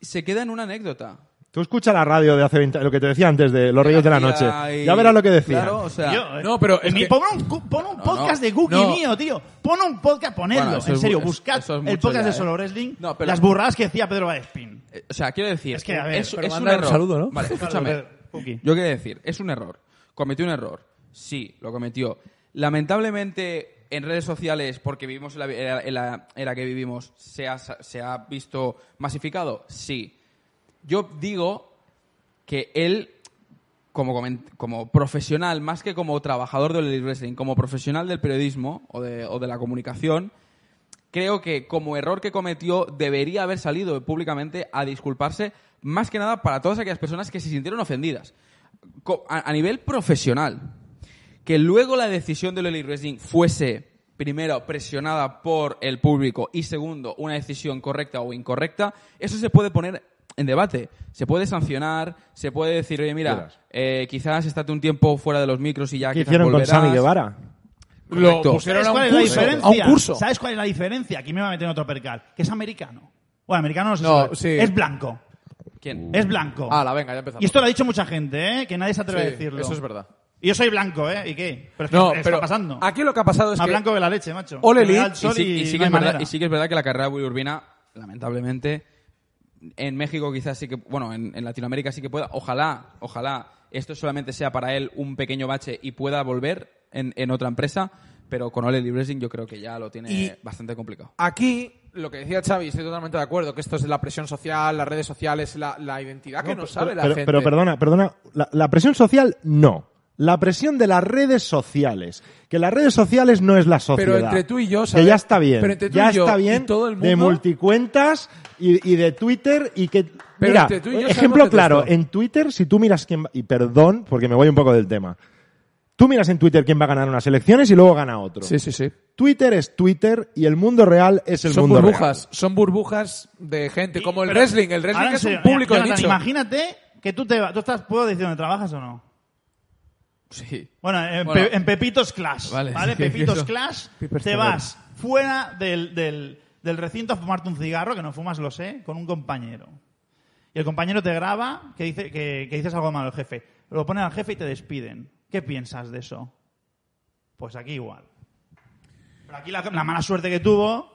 se queda en una anécdota. Tú escucha la radio de hace 20, lo que te decía antes de Los Reyes de la Noche. Y... ya verás lo que decía. Claro, o sea... Pon un podcast de Gookie mío, tío. Pon un podcast, ponedlo. Bueno, en serio, buscad el podcast de Solo Wrestling, las burradas que decía Pedro Vallespín. O sea, quiero decir... Es que, a ver, es un error. Un saludo, ¿no? Vale, escúchame. Yo quiero decir, es un error. Cometió un error. Sí, lo cometió. Lamentablemente... en redes sociales, porque vivimos en la era que vivimos, ¿se ha visto masificado? Sí. Yo digo que él, como profesional, más que como trabajador del Elite Wrestling, como profesional del periodismo o de la comunicación, creo que como error que cometió debería haber salido públicamente a disculparse, más que nada para todas aquellas personas que se sintieron ofendidas. A nivel profesional. Que luego la decisión del Elite Wrestling fuese, primero, presionada por el público y, segundo, una decisión correcta o incorrecta, eso se puede poner en debate. Se puede sancionar, se puede decir, oye, mira, quizás estate un tiempo fuera de los micros y ya quizás volverás. ¿Qué hicieron con Sammy Guevara? Correcto. Lo pusieron a un curso. ¿Sabes cuál es la diferencia? Aquí me va a meter en otro percal. Que es americano. Bueno, americano no se sabe. Sí. Es blanco. ¿Quién? Es blanco. Venga, ya empezamos. Y esto lo ha dicho mucha gente, ¿eh? Que nadie se atreve a decirlo. Eso es verdad. Y yo soy blanco, ¿eh? ¿Y qué? Pero es que está pasando. Aquí lo que ha pasado es que... a blanco de la leche, macho. All Elite, sí que es verdad que la carrera de Willy Urbina, lamentablemente, en México quizás sí que... Bueno, en Latinoamérica sí que pueda. Ojalá esto solamente sea para él un pequeño bache y pueda volver en otra empresa. Pero con All Elite Wrestling yo creo que ya lo tiene bastante complicado. Aquí... lo que decía Xavi, estoy totalmente de acuerdo, que esto es la presión social, las redes sociales, la identidad que nos sabe la gente. Pero perdona, la presión social no. La presión de las redes sociales. Que las redes sociales no es la sociedad. Pero entre tú y yo, ¿sabes? Que ya está bien. Pero entre tú ya y yo, está bien, y todo el mundo... de multicuentas y de Twitter y que... Pero mira, entre tú y yo, ejemplo claro, en Twitter, si tú miras quién... Y perdón, porque me voy un poco del tema. Tú miras en Twitter quién va a ganar unas elecciones y luego gana otro. Sí, sí, sí. Twitter es Twitter y el mundo real es el mundo real. Son burbujas de gente, como el wrestling. El wrestling es un público de nicho. Imagínate que tú te vas... ¿Puedo decir dónde trabajas o no? Sí. Bueno, en Pepitos Clash. ¿Vale? Pepitos Clash, te vas fuera del recinto a fumarte un cigarro, que no fumas, lo sé, con un compañero. Y el compañero te graba que dices algo malo al jefe. Lo ponen al jefe y te despiden. ¿Qué piensas de eso? Pues aquí igual. Pero aquí la mala suerte que tuvo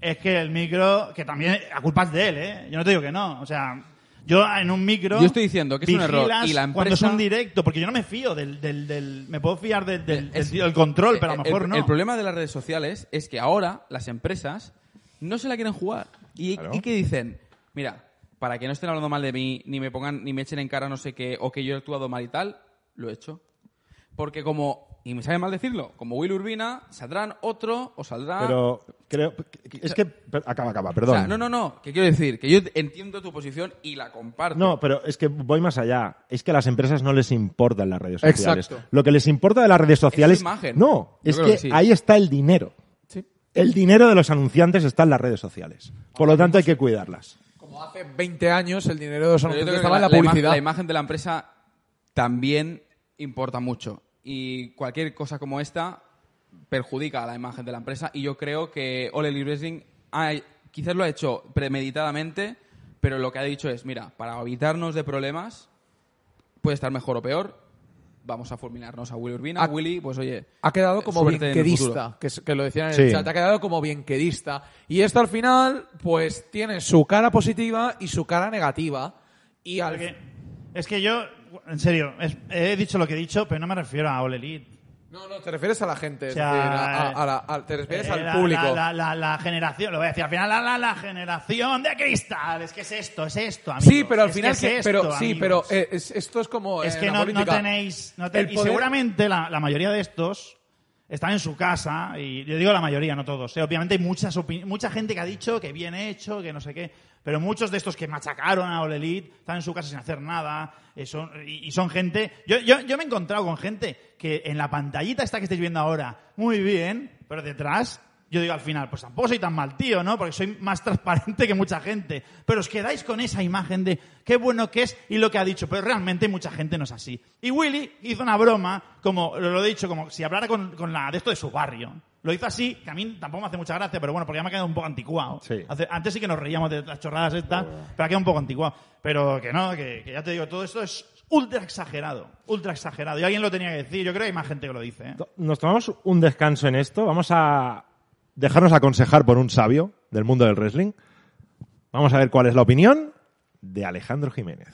es que el micro, que también la culpa es de él, ¿eh? Yo no te digo que no. O sea, yo en un micro... Yo estoy diciendo que es un error. Y la empresa... cuando es un directo, porque yo no me fío del me puedo fiar del control, pero a lo mejor no. El problema de las redes sociales es que ahora las empresas no se la quieren jugar. Y que dicen, mira, para que no estén hablando mal de mí, ni me echen en cara no sé qué, o que yo he actuado mal y tal, lo he hecho. Porque como, y me sabe mal decirlo, como Will Urbina, saldrán otro o saldrá... Pero creo... Es que... Acaba, perdón. O sea, no. ¿Qué quiero decir? Que yo entiendo tu posición y la comparto. No, pero es que voy más allá. Es que a las empresas no les importan las redes sociales. Exacto. Lo que les importa de las redes sociales... es imagen. No, es que sí. Ahí está el dinero. Sí. El dinero de los anunciantes está en las redes sociales. Por lo tanto, hay que cuidarlas. Como hace 20 años, el dinero de los anunciantes estaba en la publicidad. La imagen de la empresa también importa mucho. Y cualquier cosa como esta perjudica a la imagen de la empresa. Y yo creo que All Elite Wrestling quizás lo ha hecho premeditadamente, pero lo que ha dicho es, mira, para evitarnos de problemas, puede estar mejor o peor, vamos a fulminarnos a Willy Urbina. Willy, pues oye... ha quedado como bienquedista, que lo decían en el chat. Ha quedado como bienquedista. Y esto al final, pues tiene su cara positiva y su cara negativa. Y es que yo... en serio, he dicho lo que he dicho, pero no me refiero a All Elite. No, te refieres a la gente, o sea, te refieres al público. La generación, lo voy a decir, al final la generación de cristal, es que es esto, amigos. Sí, pero al final esto es como es que no tenéis, y seguramente la mayoría de estos están en su casa, y yo digo la mayoría, no todos, ¿eh? Obviamente hay mucha gente que ha dicho que bien hecho, que no sé qué, pero muchos de estos que machacaron a All Elite están en su casa sin hacer nada, son gente... Yo me he encontrado con gente que en la pantallita esta que estáis viendo ahora, muy bien, pero detrás yo digo al final, pues tampoco soy tan mal tío, ¿no? Porque soy más transparente que mucha gente. Pero os quedáis con esa imagen de qué bueno que es y lo que ha dicho. Pero realmente mucha gente no es así. Y Willy hizo una broma, como lo he dicho, como si hablara con la de esto de su barrio. Lo hizo así, que a mí tampoco me hace mucha gracia, pero bueno, porque ya me ha quedado un poco anticuado. Sí. Antes sí que nos reíamos de las chorradas estas, pero ha quedado un poco anticuado. Pero que no, que ya te digo, todo esto es ultra exagerado, ultra exagerado. Y alguien lo tenía que decir, yo creo que hay más gente que lo dice, ¿eh? Nos tomamos un descanso en esto, vamos a dejarnos aconsejar por un sabio del mundo del wrestling. Vamos a ver cuál es la opinión de Alejandro Jiménez.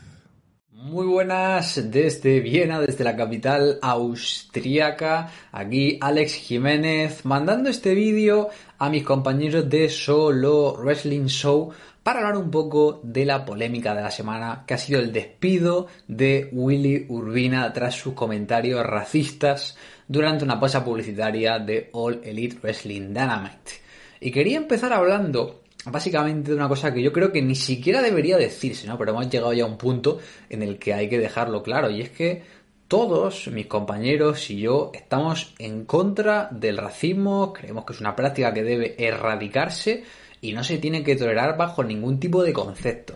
Muy buenas desde Viena, desde la capital austríaca. Aquí Alex Jiménez mandando este vídeo a mis compañeros de Solo Wrestling Show para hablar un poco de la polémica de la semana, que ha sido el despido de Willy Urbina tras sus comentarios racistas durante una pausa publicitaria de All Elite Wrestling Dynamite. Y quería empezar hablando básicamente de una cosa que yo creo que ni siquiera debería decirse, ¿no? Pero hemos llegado ya a un punto en el que hay que dejarlo claro, y es que todos mis compañeros y yo estamos en contra del racismo, creemos que es una práctica que debe erradicarse y no se tiene que tolerar bajo ningún tipo de concepto.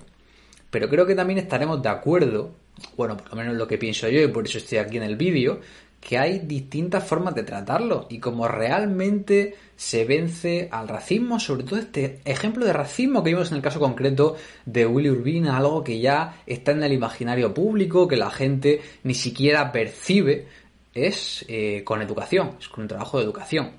Pero creo que también estaremos de acuerdo, bueno, por lo menos lo que pienso yo y por eso estoy aquí en el vídeo, que hay distintas formas de tratarlo y como realmente se vence al racismo, sobre todo este ejemplo de racismo que vimos en el caso concreto de Willy Urbina, algo que ya está en el imaginario público, que la gente ni siquiera percibe, es con educación, es con un trabajo de educación.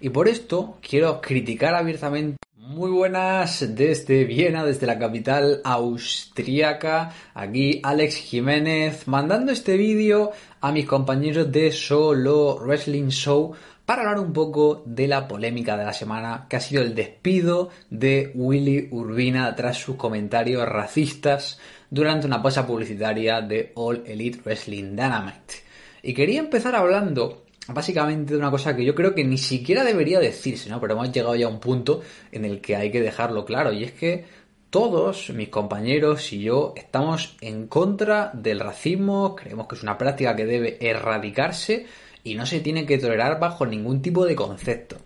Y por esto quiero criticar abiertamente. Muy buenas desde Viena, desde la capital austríaca, aquí Alex Jiménez mandando este vídeo a mis compañeros de Solo Wrestling Show para hablar un poco de la polémica de la semana, que ha sido el despido de Willy Urbina tras sus comentarios racistas durante una pausa publicitaria de All Elite Wrestling Dynamite. Y quería empezar hablando básicamente de una cosa que yo creo que ni siquiera debería decirse, ¿no? Pero hemos llegado ya a un punto en el que hay que dejarlo claro, y es que todos mis compañeros y yo estamos en contra del racismo, creemos que es una práctica que debe erradicarse y no se tiene que tolerar bajo ningún tipo de concepto.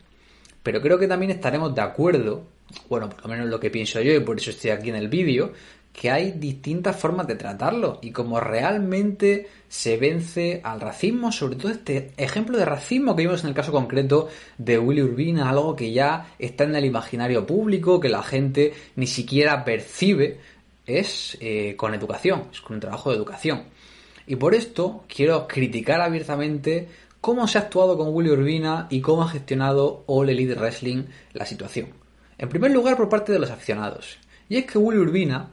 Pero creo que también estaremos de acuerdo, bueno, por lo menos lo que pienso yo y por eso estoy aquí en el vídeo, que hay distintas formas de tratarlo y como realmente se vence al racismo, sobre todo este ejemplo de racismo que vimos en el caso concreto de Willy Urbina, algo que ya está en el imaginario público, que la gente ni siquiera percibe, es con educación, es con un trabajo de educación. Y por esto quiero criticar abiertamente cómo se ha actuado con Willy Urbina y cómo ha gestionado All Elite Wrestling la situación. En primer lugar, por parte de los aficionados. Y es que Willy Urbina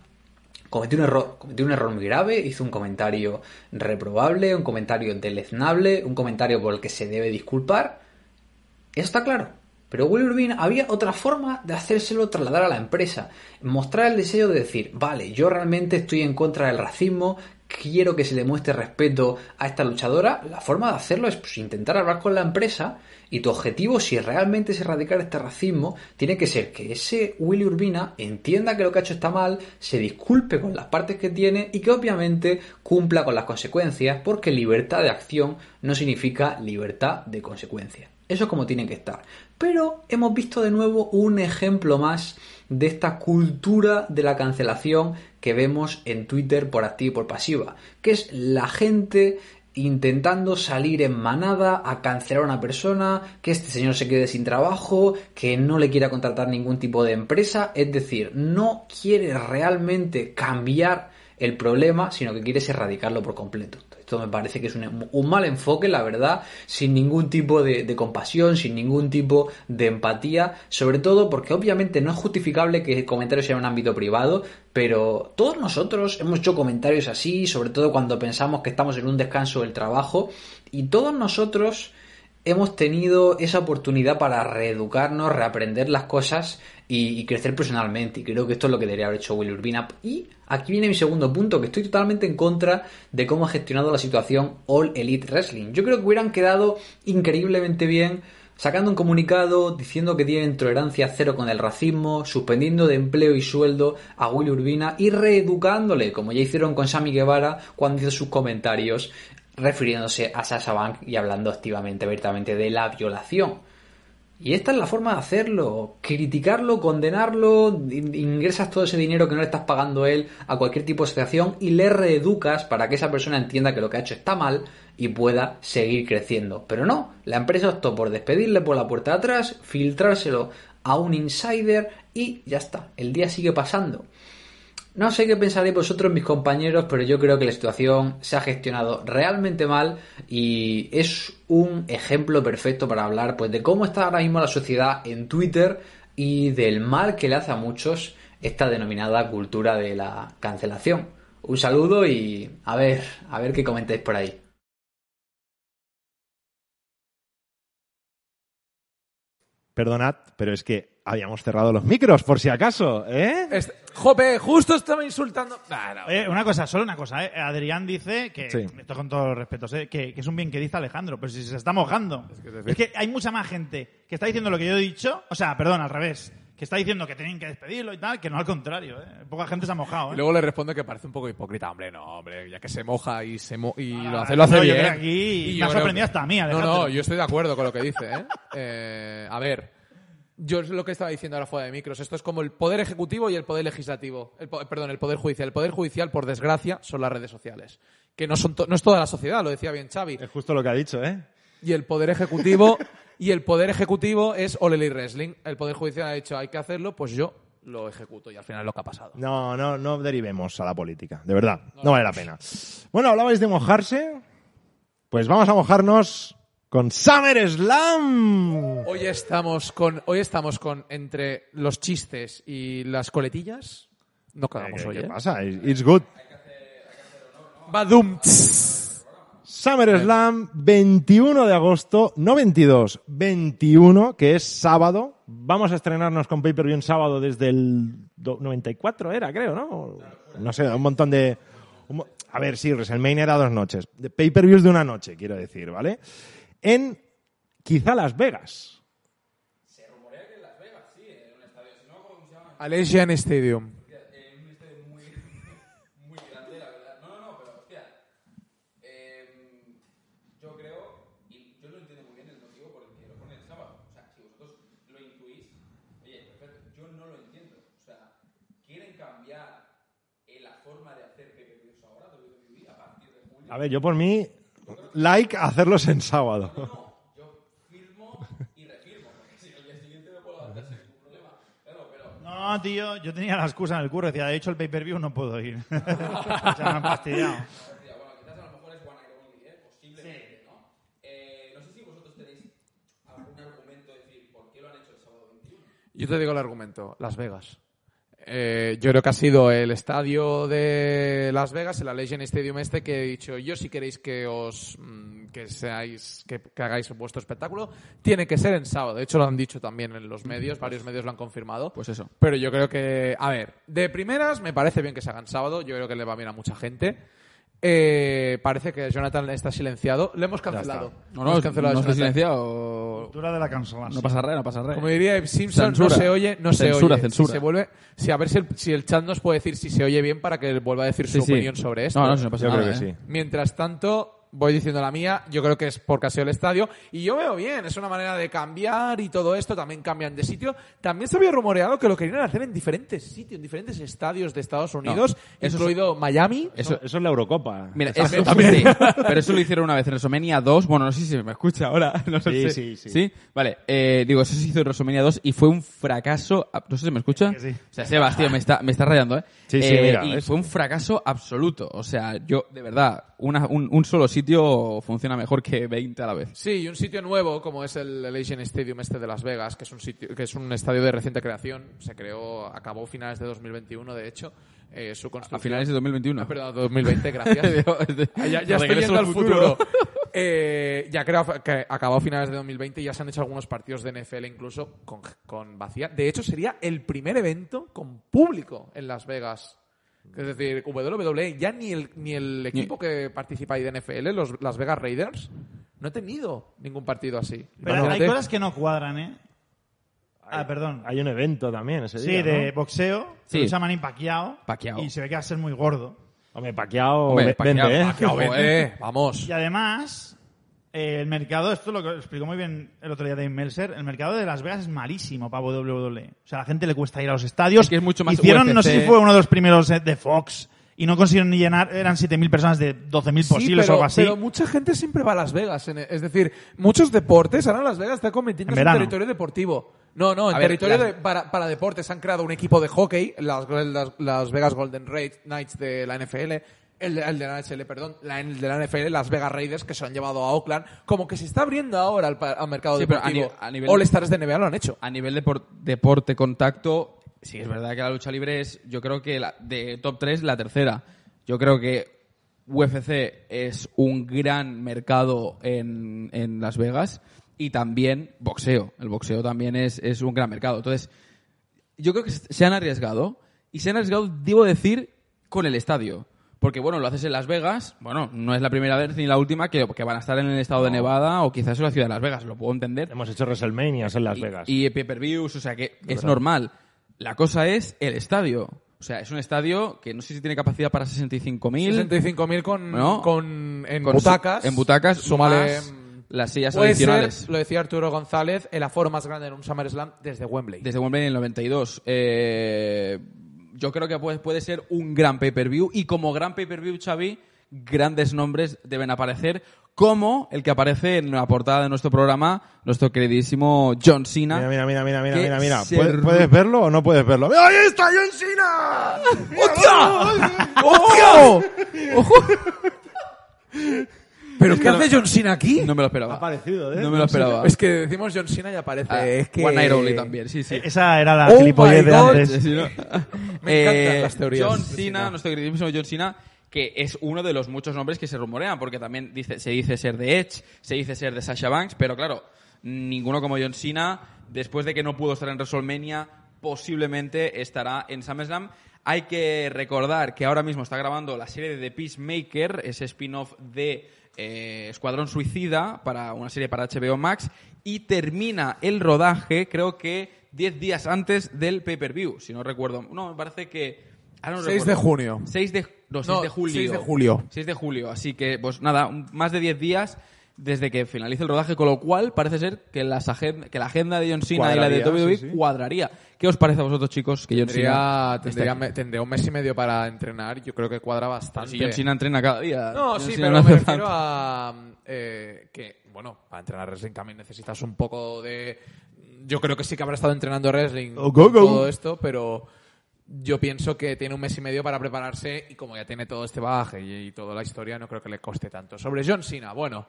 cometió un error muy grave, hizo un comentario reprobable, un comentario deleznable, un comentario por el que se debe disculpar. Eso está claro. Pero Willy Urbina había otra forma de hacérselo trasladar a la empresa. Mostrar el deseo de decir, vale, yo realmente estoy en contra del racismo, quiero que se le muestre respeto a esta luchadora. La forma de hacerlo es pues, intentar hablar con la empresa y tu objetivo, si realmente es erradicar este racismo, tiene que ser que ese Willy Urbina entienda que lo que ha hecho está mal, se disculpe con las partes que tiene y que obviamente cumpla con las consecuencias, porque libertad de acción no significa libertad de consecuencias. Eso es como tiene que estar. Pero hemos visto de nuevo un ejemplo más de esta cultura de la cancelación que vemos en Twitter por activa y por pasiva, que es la gente intentando salir en manada a cancelar a una persona, que este señor se quede sin trabajo, que no le quiera contratar ningún tipo de empresa, es decir, no quiere realmente cambiar el problema, sino que quieres erradicarlo por completo. Esto me parece que es un mal enfoque, la verdad, sin ningún tipo de compasión, sin ningún tipo de empatía, sobre todo porque obviamente no es justificable que el comentario sea en un ámbito privado, pero todos nosotros hemos hecho comentarios así, sobre todo cuando pensamos que estamos en un descanso del trabajo, y todos nosotros hemos tenido esa oportunidad para reeducarnos, reaprender las cosas y crecer personalmente. Y creo que esto es lo que debería haber hecho Willy Urbina. Y aquí viene mi segundo punto, que estoy totalmente en contra de cómo ha gestionado la situación All Elite Wrestling. Yo creo que hubieran quedado increíblemente bien sacando un comunicado diciendo que tienen tolerancia cero con el racismo, suspendiendo de empleo y sueldo a Willy Urbina y reeducándole, como ya hicieron con Sammy Guevara cuando hizo sus comentarios refiriéndose a Sasha Banks y hablando activamente, abiertamente de la violación. Y esta es la forma de hacerlo, criticarlo, condenarlo, ingresas todo ese dinero que no le estás pagando a él a cualquier tipo de asociación y le reeducas para que esa persona entienda que lo que ha hecho está mal y pueda seguir creciendo. Pero no, la empresa optó por despedirle por la puerta de atrás, filtrárselo a un insider y ya está, el día sigue pasando. No sé qué pensaréis vosotros, mis compañeros, pero yo creo que la situación se ha gestionado realmente mal y es un ejemplo perfecto para hablar pues de cómo está ahora mismo la sociedad en Twitter y del mal que le hace a muchos esta denominada cultura de la cancelación. Un saludo y a ver qué comentáis por ahí. Perdonad, pero es que habíamos cerrado los micros, por si acaso, ¿eh? Jope, justo estaba insultando. Nah, no. Solo una cosa. Adrián dice que, sí, esto con todos los respetos, que es un bien que dice Alejandro, pero si se está mojando. Es que hay mucha más gente que está diciendo lo que yo he dicho, o sea, perdón, al revés, que está diciendo que tienen que despedirlo y tal, que no, al contrario, ¿eh? Poca gente se ha mojado, ¿eh? Y luego le responde que parece un poco hipócrita. Hombre, ya que se moja y lo hace bien. Yo creo que aquí me ha sorprendido hasta a mí, Alejandro. No, yo estoy de acuerdo con lo que dice, ¿eh? Yo lo que estaba diciendo ahora fuera de micros, esto es como el poder ejecutivo y el poder legislativo, el poder judicial. El poder judicial, por desgracia, son las redes sociales, que no es toda la sociedad, lo decía bien Xavi. Es justo lo que ha dicho, ¿eh? Y el poder ejecutivo es All Elite Wrestling. El poder judicial ha dicho, hay que hacerlo, pues yo lo ejecuto, y al final es lo que ha pasado. No derivemos a la política, de verdad, no vale la pena. Bueno, hablabais de mojarse, pues vamos a mojarnos con SummerSlam. Hoy estamos con entre los chistes y las coletillas. No cagamos hoy. ¿Qué pasa? It's good. Hay que hacer Badum. SummerSlam, 21 de agosto, no 22, 21, que es sábado. Vamos a estrenarnos con Pay-Per-View en sábado desde el 94 era, creo, ¿no? No sé, un montón de... A ver, sí, WrestleMania era 2 noches. Pay-Per-Views de 1 noche, quiero decir, ¿vale? En quizá Las Vegas. Se rumorea que en Las Vegas, sí, en un estadio, si no, ¿cómo se llama? Allegiant Stadium. En un estadio muy, muy grande, la verdad. No, pero hostia. Yo creo, y yo no entiendo muy bien el motivo por el que lo ponen el sábado. O sea, si vosotros lo intuís, oye, perfecto, yo no lo entiendo. O sea, quieren cambiar la forma de hacer PPVs ahora, WWE, a partir de julio. A ver, yo por mí... Like, hacerlos en sábado. No, yo firmo y refirmo, porque si el día siguiente no puedo hacer sin ningún problema. Claro, pero... No, tío, yo tenía la excusa en el curro, decía, de hecho el pay-per-view no puedo ir. O sea, me han fastidiado. Bueno, quizás a lo mejor es Juana Cromini, posiblemente, sí, ¿no? No sé si vosotros tenéis algún argumento de decir por qué lo han hecho el sábado 21. Yo te digo el argumento, Las Vegas. Yo creo que ha sido el estadio de Las Vegas, el Allegiant Stadium este, que he dicho yo, si queréis que hagáis vuestro espectáculo, tiene que ser en sábado. De hecho, lo han dicho también en los medios, varios medios lo han confirmado. Pues eso. Pero yo creo que, a ver, de primeras me parece bien que se hagan sábado, yo creo que le va bien a mucha gente. Parece que Jonathan está silenciado. Le hemos cancelado. No está silenciado. Cultura de la cancelación. No pasa re. Como diría Simpson, censura. No se oye. Censura. Si a ver si el chat nos puede decir si se oye bien para que vuelva a decir su opinión sobre esto. No pasa nada. Yo creo que sí. Mientras tanto... Voy diciendo la mía, yo creo que es porque ha sido el estadio, y yo veo bien, es una manera de cambiar y todo esto, también cambian de sitio. También se había rumoreado que lo querían hacer en diferentes sitios, en diferentes estadios de Estados Unidos, incluido Miami. Eso es la Eurocopa. Mira, eso también. Sí, pero eso lo hicieron una vez en WrestleMania 2, bueno, no sé si me escucha ahora. Sí. ¿Sí? Vale, digo, eso se hizo en WrestleMania 2 y fue un fracaso, no sé si me escucha. Sí. O sea, Sebastián, me está rayando, ¿eh? Sí, mira. Y fue un fracaso absoluto, o sea, yo, de verdad, un solo sitio funciona mejor que 20 a la vez. Sí, y un sitio nuevo, como es el Allegiant Stadium este de Las Vegas, que es un sitio, que es un estadio de reciente creación, acabó finales de 2021, de hecho, su construcción. A finales de 2021. Perdón, 2020, gracias. ya estoy yendo al futuro. Ya creo que acabó finales de 2020 y ya se han hecho algunos partidos de NFL incluso con vacía. De hecho, sería el primer evento con público en Las Vegas. Es decir, WWE, ya ni el equipo que participa ahí de NFL, los Las Vegas Raiders, no ha tenido ningún partido así. Pero hay cosas que no cuadran, ¿eh? Perdón. Hay un evento también ese día, ¿no? De boxeo, sí. Lo llaman Pacquiao. Y se ve que va a ser muy gordo. Hombre, Pacquiao vende, ¿eh? Vamos. Y además... El mercado, esto lo que explicó muy bien el otro día Dave Meltzer, el mercado de Las Vegas es malísimo para WWE. O sea, a la gente le cuesta ir a los estadios. Es que es mucho más hicieron, UFC. No sé si fue uno de los primeros de Fox y no consiguieron ni llenar, eran 7.000 personas de 12.000 posibles o algo así. Pero mucha gente siempre va a Las Vegas. Es decir, muchos deportes, ahora Las Vegas está convirtiéndose en territorio deportivo. No, en territorio para deportes. Han creado un equipo de hockey, las Vegas Golden Knights de la NFL. El de la NHL, perdón, el de la NFL, Las Vegas Raiders, que se lo han llevado a Oakland. Como que se está abriendo ahora al mercado deportivo. A nivel All Stars de NBA lo han hecho. A nivel de deporte, contacto, sí, es verdad que la lucha libre es, yo creo que de top 3, la tercera. Yo creo que UFC es un gran mercado en Las Vegas y también boxeo. El boxeo también es un gran mercado. Entonces, yo creo que se han arriesgado, debo decir, con el estadio. Porque, bueno, lo haces en Las Vegas, bueno, no es la primera vez ni la última que van a estar en el estado de Nevada o quizás en la ciudad de Las Vegas, lo puedo entender. Hemos hecho WrestleManias en Las Vegas. Y pay-per-views, o sea que es normal. La cosa es el estadio. O sea, es un estadio que no sé si tiene capacidad para 65.000. 65.000 con butacas. En butacas, súmale las sillas adicionales. Puede ser, lo decía Arturo González, el aforo más grande en un SummerSlam desde Wembley. Desde Wembley en el 92. Yo creo que puede ser un gran pay-per-view y como gran pay-per-view, Xavi, grandes nombres deben aparecer como el que aparece en la portada de nuestro programa, nuestro queridísimo John Cena. Mira. ¿Puedes verlo o no puedes verlo? ¡Ahí está John Cena! ¡Hostia! ¡Ojo! ¿Pero es qué hace John Cena aquí? No me lo esperaba. Ha aparecido, ¿eh? No me lo esperaba. Es que decimos John Cena y aparece. Es que... One Night Only también, sí. Esa era la gilipollez de antes. Sí, ¿no? Me encantan las teorías. John Cena, nuestro queridísimo John Cena, que es uno de los muchos nombres que se rumorean, porque también se dice ser de Edge, se dice ser de Sasha Banks, pero claro, ninguno como John Cena, después de que no pudo estar en WrestleMania, posiblemente estará en SummerSlam. Hay que recordar que ahora mismo está grabando la serie de The Peacemaker, ese spin-off de Escuadrón Suicida, para una serie para HBO Max, y termina el rodaje, creo que 10 días antes del pay-per-view, si no recuerdo. No, me parece que... Ahora no 6 recuerdo. De junio. 6 de julio. Así que, pues nada, más de 10 días desde que finalice el rodaje, con lo cual parece ser que, que la agenda de John Cena y la de WWE cuadraría. ¿Qué os parece a vosotros, chicos? Que John Cena tendría un mes y medio para entrenar. Yo creo que cuadra bastante. Si John Cena entrena cada día. No, John sí, Cena pero no me refiero tanto. A que, bueno, para entrenar wrestling también necesitas un poco de... Yo creo que sí que habrá estado entrenando wrestling todo esto, pero yo pienso que tiene un mes y medio para prepararse y como ya tiene todo este bagaje y toda la historia, no creo que le coste tanto. Sobre John Cena, bueno,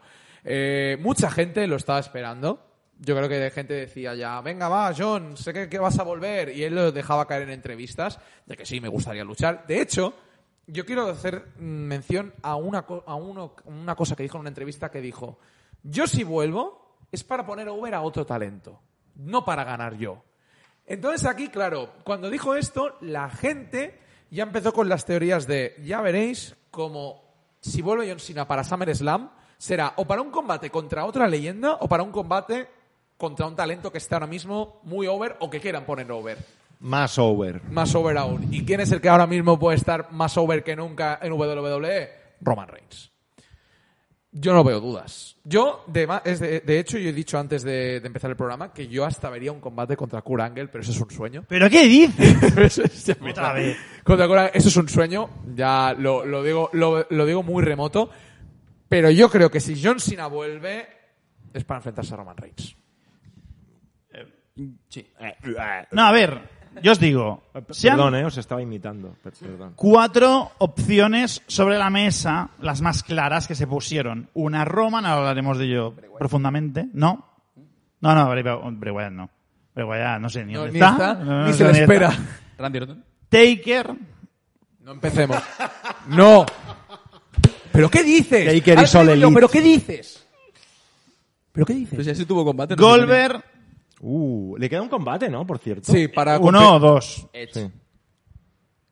mucha gente lo estaba esperando. Yo creo que gente decía ya, venga va John, sé que vas a volver, y él lo dejaba caer en entrevistas de que sí, me gustaría luchar. De hecho, yo quiero hacer mención a una cosa que dijo en una entrevista, que dijo: yo si vuelvo es para poner over a otro talento, no para ganar yo. Entonces aquí, claro, cuando dijo esto, la gente ya empezó con las teorías de, ya veréis, como si vuelve John Cena para SummerSlam, será o para un combate contra otra leyenda o para un combate contra un talento que está ahora mismo muy over o que quieran poner over. Más over. Más over aún. ¿Y quién es el que ahora mismo puede estar más over que nunca en WWE? Roman Reigns. Yo no veo dudas. Yo, de hecho, yo he dicho antes de empezar el programa que yo hasta vería un combate contra Kurt Angle, pero eso es un sueño. ¿Pero qué dices? Eso es, otra vez. Contra Kurt Angle, eso es un sueño. Ya lo digo muy remoto. Pero yo creo que si John Cena vuelve es para enfrentarse a Roman Reigns. Sí. No, a ver, yo os digo. Perdón, os estaba imitando. Perdón. 4 opciones sobre la mesa, las más claras que se pusieron. Una Roman, ahora hablaremos de ello profundamente. No, Bray Wyatt no. Bray Wyatt no sé ni dónde está. Ni se le espera. Randy Orton. Taker. No empecemos. ¡No! ¿Pero qué dices? Taker y Solo Elite. ¿Pero qué dices? Pues ya se tuvo combate. No Goldberg. Le queda un combate, ¿no? Por cierto. Sí, para... Uno o dos. Sí.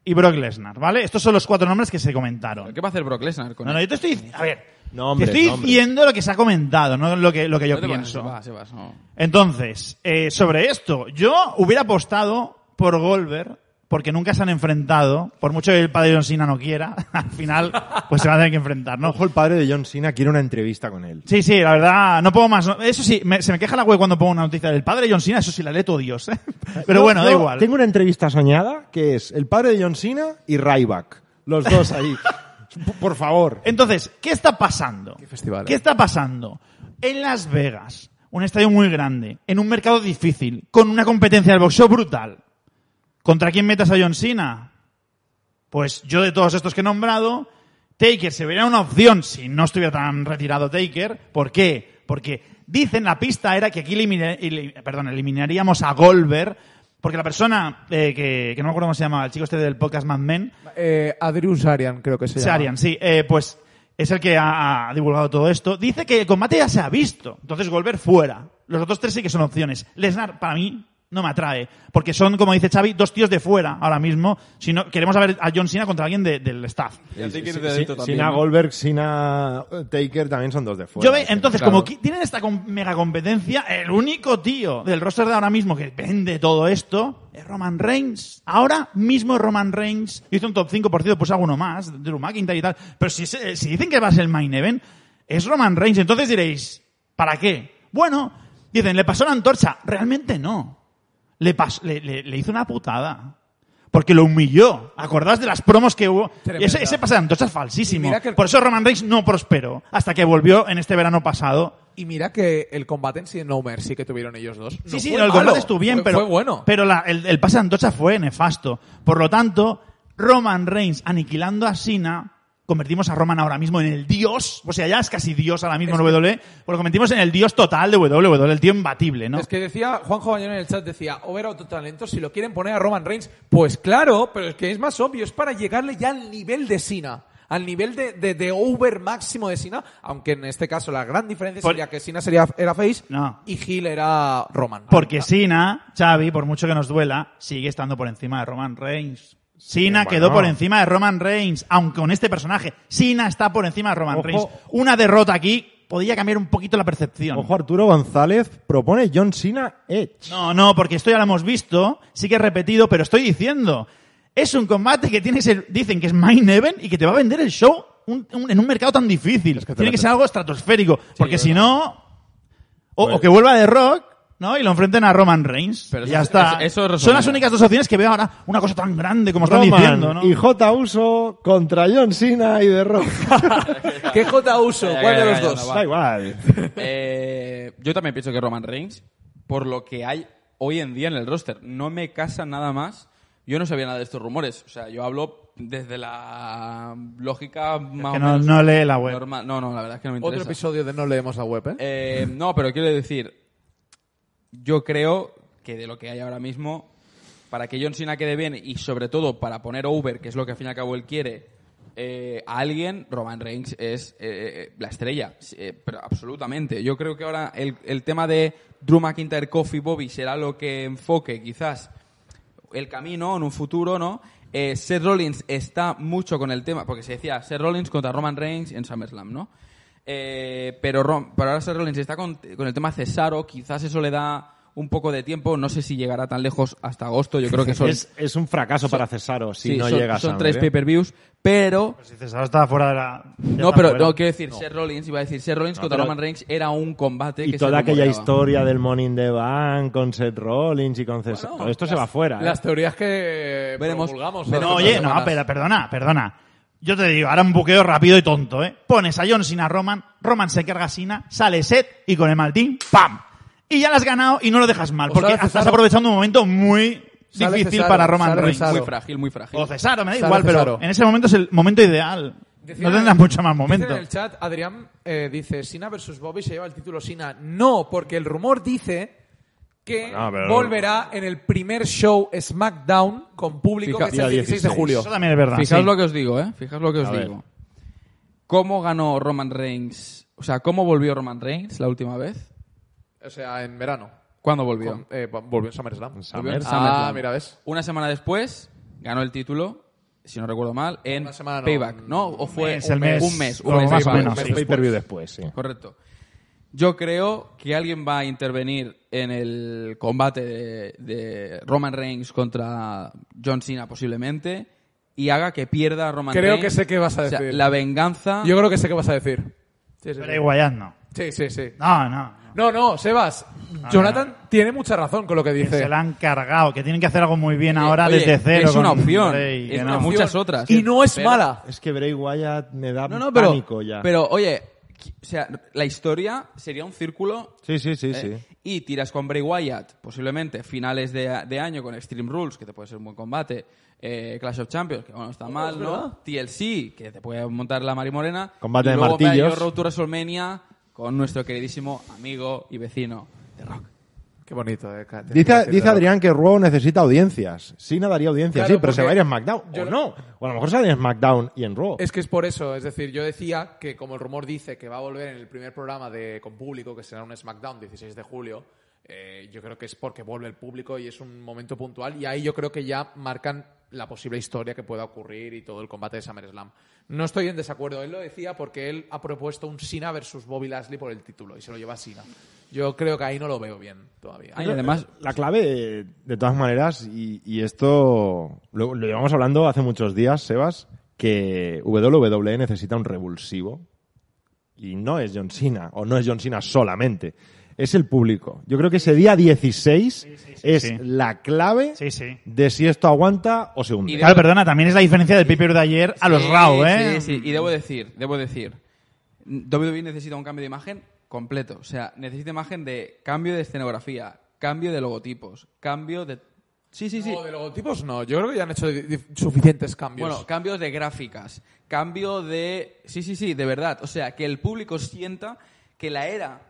Y Brock Lesnar, ¿vale? Estos son los 4 nombres que se comentaron. ¿Qué va a hacer Brock Lesnar con él? No, yo te estoy... A ver, te estoy diciendo lo que se ha comentado, no lo que yo pienso. Entonces, sobre esto, yo hubiera apostado por Goldberg porque nunca se han enfrentado. Por mucho que el padre de John Cena no quiera, al final pues se van a tener que enfrentar, ¿no? Ojo, el padre de John Cena quiere una entrevista con él. Sí, sí, la verdad, no puedo más. Eso sí, se me queja la web cuando pongo una noticia del padre de John Cena, eso sí la leo todo Dios, ¿eh? Pero bueno, da igual. Tengo una entrevista soñada que es el padre de John Cena y Ryback. Los dos ahí. Por favor. Entonces, ¿qué está pasando? ¿Qué festival, eh? ¿Qué está pasando? En Las Vegas, un estadio muy grande, en un mercado difícil, con una competencia del boxeo brutal. ¿Contra quién metas a John Cena? Pues yo, de todos estos que he nombrado, Taker se vería una opción si no estuviera tan retirado Taker. ¿Por qué? Porque dicen, la pista era que aquí eliminaríamos a Goldberg, porque la persona que no me acuerdo cómo se llamaba, el chico este del podcast Mad Men. Adrius Sarian, creo que se llama. Sarian, sí. Pues es el que ha divulgado todo esto. Dice que el combate ya se ha visto. Entonces Goldberg fuera. Los otros tres sí que son opciones. Lesnar, para mí, no me atrae, porque son, como dice Xavi, dos tíos de fuera ahora mismo. Si no, queremos a ver a John Cena contra alguien del staff. Cena, Goldberg, Cena, Taker también son dos de fuera. Entonces, claro, como tienen esta mega competencia, el único tío del roster de ahora mismo que vende todo esto es Roman Reigns. Ahora mismo Roman Reigns hizo un top 5, por cierto, pues alguno más, Drew McIntyre y tal. Pero si dicen que va a ser el main event, es Roman Reigns. Entonces diréis, ¿para qué? Bueno, dicen, le pasó la antorcha. Realmente no. Le hizo una putada. Porque lo humilló. ¿Acordaos de las promos que hubo? Ese pase de antorcha es falsísimo. Por eso Roman Reigns no prosperó hasta que volvió en este verano pasado. Y mira que el combate en sí, No Mercy, que tuvieron ellos dos. No, sí, sí, el combate estuvo bien, pero fue bueno. Pero el pase de antorcha fue nefasto. Por lo tanto, Roman Reigns aniquilando a Cena, convertimos a Roman ahora mismo en el dios. O sea, ya es casi dios ahora mismo en WWE. Lo convertimos en el dios total de WWE, el tío imbatible, ¿no? Es que decía Juanjo Bañón en el chat, decía, over auto talento, si lo quieren poner a Roman Reigns, pues claro, pero es que es más obvio, es para llegarle ya al nivel de Cena. Al nivel de over máximo de Cena, aunque en este caso la gran diferencia sería que Cena era face y Gil era Roman. Porque Cena, Xavi, por mucho que nos duela, sigue estando por encima de Roman Reigns. Cena quedó por encima de Roman Reigns, aunque con este personaje. Cena está por encima de Roman Reigns. Una derrota aquí podría cambiar un poquito la percepción. Ojo, Arturo González propone John Cena Edge. No, porque esto ya lo hemos visto, sí que he repetido, pero estoy diciendo, es un combate que dicen que es main event y que te va a vender el show en un mercado tan difícil. Es que tiene que ser algo estratosférico, sí, porque si no, o que vuelva de Rock, ¿no? Y lo enfrenten a Roman Reigns. Pero ya está. Eso son las únicas dos opciones que veo ahora. Una cosa tan grande como Roman están diciendo, ¿no? Y J. Uso contra John Cena y The Rock. ¿Qué J. Uso? ¿Cuál de los dos? Da igual. Yo también pienso que Roman Reigns, por lo que hay hoy en día en el roster, no me casa nada más. Yo no sabía nada de estos rumores. O sea, yo hablo desde la lógica más que o menos. No lee la web. Normal. No, la verdad es que no me interesa. Otro episodio de No leemos la web, ¿eh? No, pero quiero decir, yo creo que de lo que hay ahora mismo, para que John Cena quede bien y sobre todo para poner over, que es lo que al fin y al cabo él quiere, a alguien, Roman Reigns es la estrella, pero absolutamente. Yo creo que ahora el tema de Drew McIntyre, Kofi, Bobby será lo que enfoque quizás el camino en un futuro, ¿no? Seth Rollins está mucho con el tema, porque se decía Seth Rollins contra Roman Reigns en SummerSlam, ¿no? Pero ahora Seth Rollins está con el tema Cesaro, quizás eso le da un poco de tiempo, no sé si llegará tan lejos hasta agosto, yo creo que es un fracaso para Cesaro si sí, no llega. Son tres pay-per-views, pero si Cesaro estaba fuera de la... No, pero fuera. No, quiero decir, no. Seth Rollins, iba a decir, Seth Rollins contra Roman Reigns era un combate y que toda aquella historia del Money in the Bank con Seth Rollins y con Cesaro, bueno, todo esto se va fuera. Las teorías que veremos. Perdona. Yo te digo, ahora un buqueo rápido y tonto, ¿eh? Pones a John Cena a Roman se carga a Cena, sale Seth y con el maletín, ¡pam! Y ya lo has ganado y no lo dejas mal, porque estás aprovechando un momento muy difícil para Roman Reigns. Muy frágil. O Cesaro, me da igual, pero en ese momento es el momento ideal. No tendrás mucho más momento. En el chat, Adrián dice, Cena versus Bobby se lleva el título Cena. No, porque el rumor dice que volverá en el primer show SmackDown con público, que es el 16 de julio. Eso también es verdad. Fijaos lo que os digo, ¿eh? ¿Cómo ganó Roman Reigns? O sea, ¿cómo volvió Roman Reigns la última vez? O sea, en verano. ¿Cuándo volvió? Volvió en SummerSlam. Ah, mira, ¿ves? Una semana después ganó el título, si no recuerdo mal, en Payback, ¿no? ¿O fue un mes? Un mes más o menos. Un pay-per-view después, sí. Correcto. Yo creo que alguien va a intervenir en el combate de Roman Reigns contra John Cena posiblemente y haga que pierda a Roman Reigns. Creo que sé qué vas a decir. O sea, la venganza... Yo creo que sé qué vas a decir. Sí, sí, pero igual no. Sí, sí, sí. No, Sebas. No, Jonathan tiene mucha razón con lo que dice. Que se la han cargado, que tienen que hacer algo muy bien ahora. Oye, desde cero. Es una opción. Bray, es una muchas opción. Otras. Y no es pero, mala. Es que Bray Wyatt me da pánico ya. Pero, oye, o sea, la historia sería un círculo. Sí. Y tiras con Bray Wyatt, posiblemente finales de año con Extreme Rules, que te puede ser un buen combate. Clash of Champions, que bueno, está mal, ¿no? TLC, que te puede montar la Mari Morena. Combate de martillos. Y luego Road to WrestleMania con nuestro queridísimo amigo y vecino de Rock. Qué bonito, ¿eh? Dice Adrián que Raw necesita audiencias. Cena daría audiencias, claro, sí, pero se va a ir a SmackDown. O a lo mejor se va a ir a SmackDown y en Raw. Es que es por eso. Es decir, yo decía que como el rumor dice que va a volver en el primer programa con público, que será un SmackDown 16 de julio, yo creo que es porque vuelve el público y es un momento puntual. Y ahí yo creo que ya marcan la posible historia que pueda ocurrir y todo el combate de SummerSlam. No estoy en desacuerdo. Él lo decía porque él ha propuesto un Cena versus Bobby Lashley por el título y se lo lleva a Cena. Yo creo que ahí no lo veo bien todavía. Y además, la clave, de todas maneras, y esto lo llevamos hablando hace muchos días, Sebas, que WWE necesita un revulsivo. Y no es John Cena, o no es John Cena solamente. Es el público. Yo creo que ese día 16 es la clave de si esto aguanta o se hunde. Claro, perdona, también es la diferencia del pay-per-view de ayer a los Raw, ¿eh? Sí, sí. Y debo decir, WWE necesita un cambio de imagen completo. O sea, necesita imagen de cambio de escenografía, cambio de logotipos, cambio de... Sí. No, de logotipos no. Yo creo que ya han hecho suficientes cambios. Bueno, cambios de gráficas, cambio de... Sí, de verdad. O sea, que el público sienta que la era...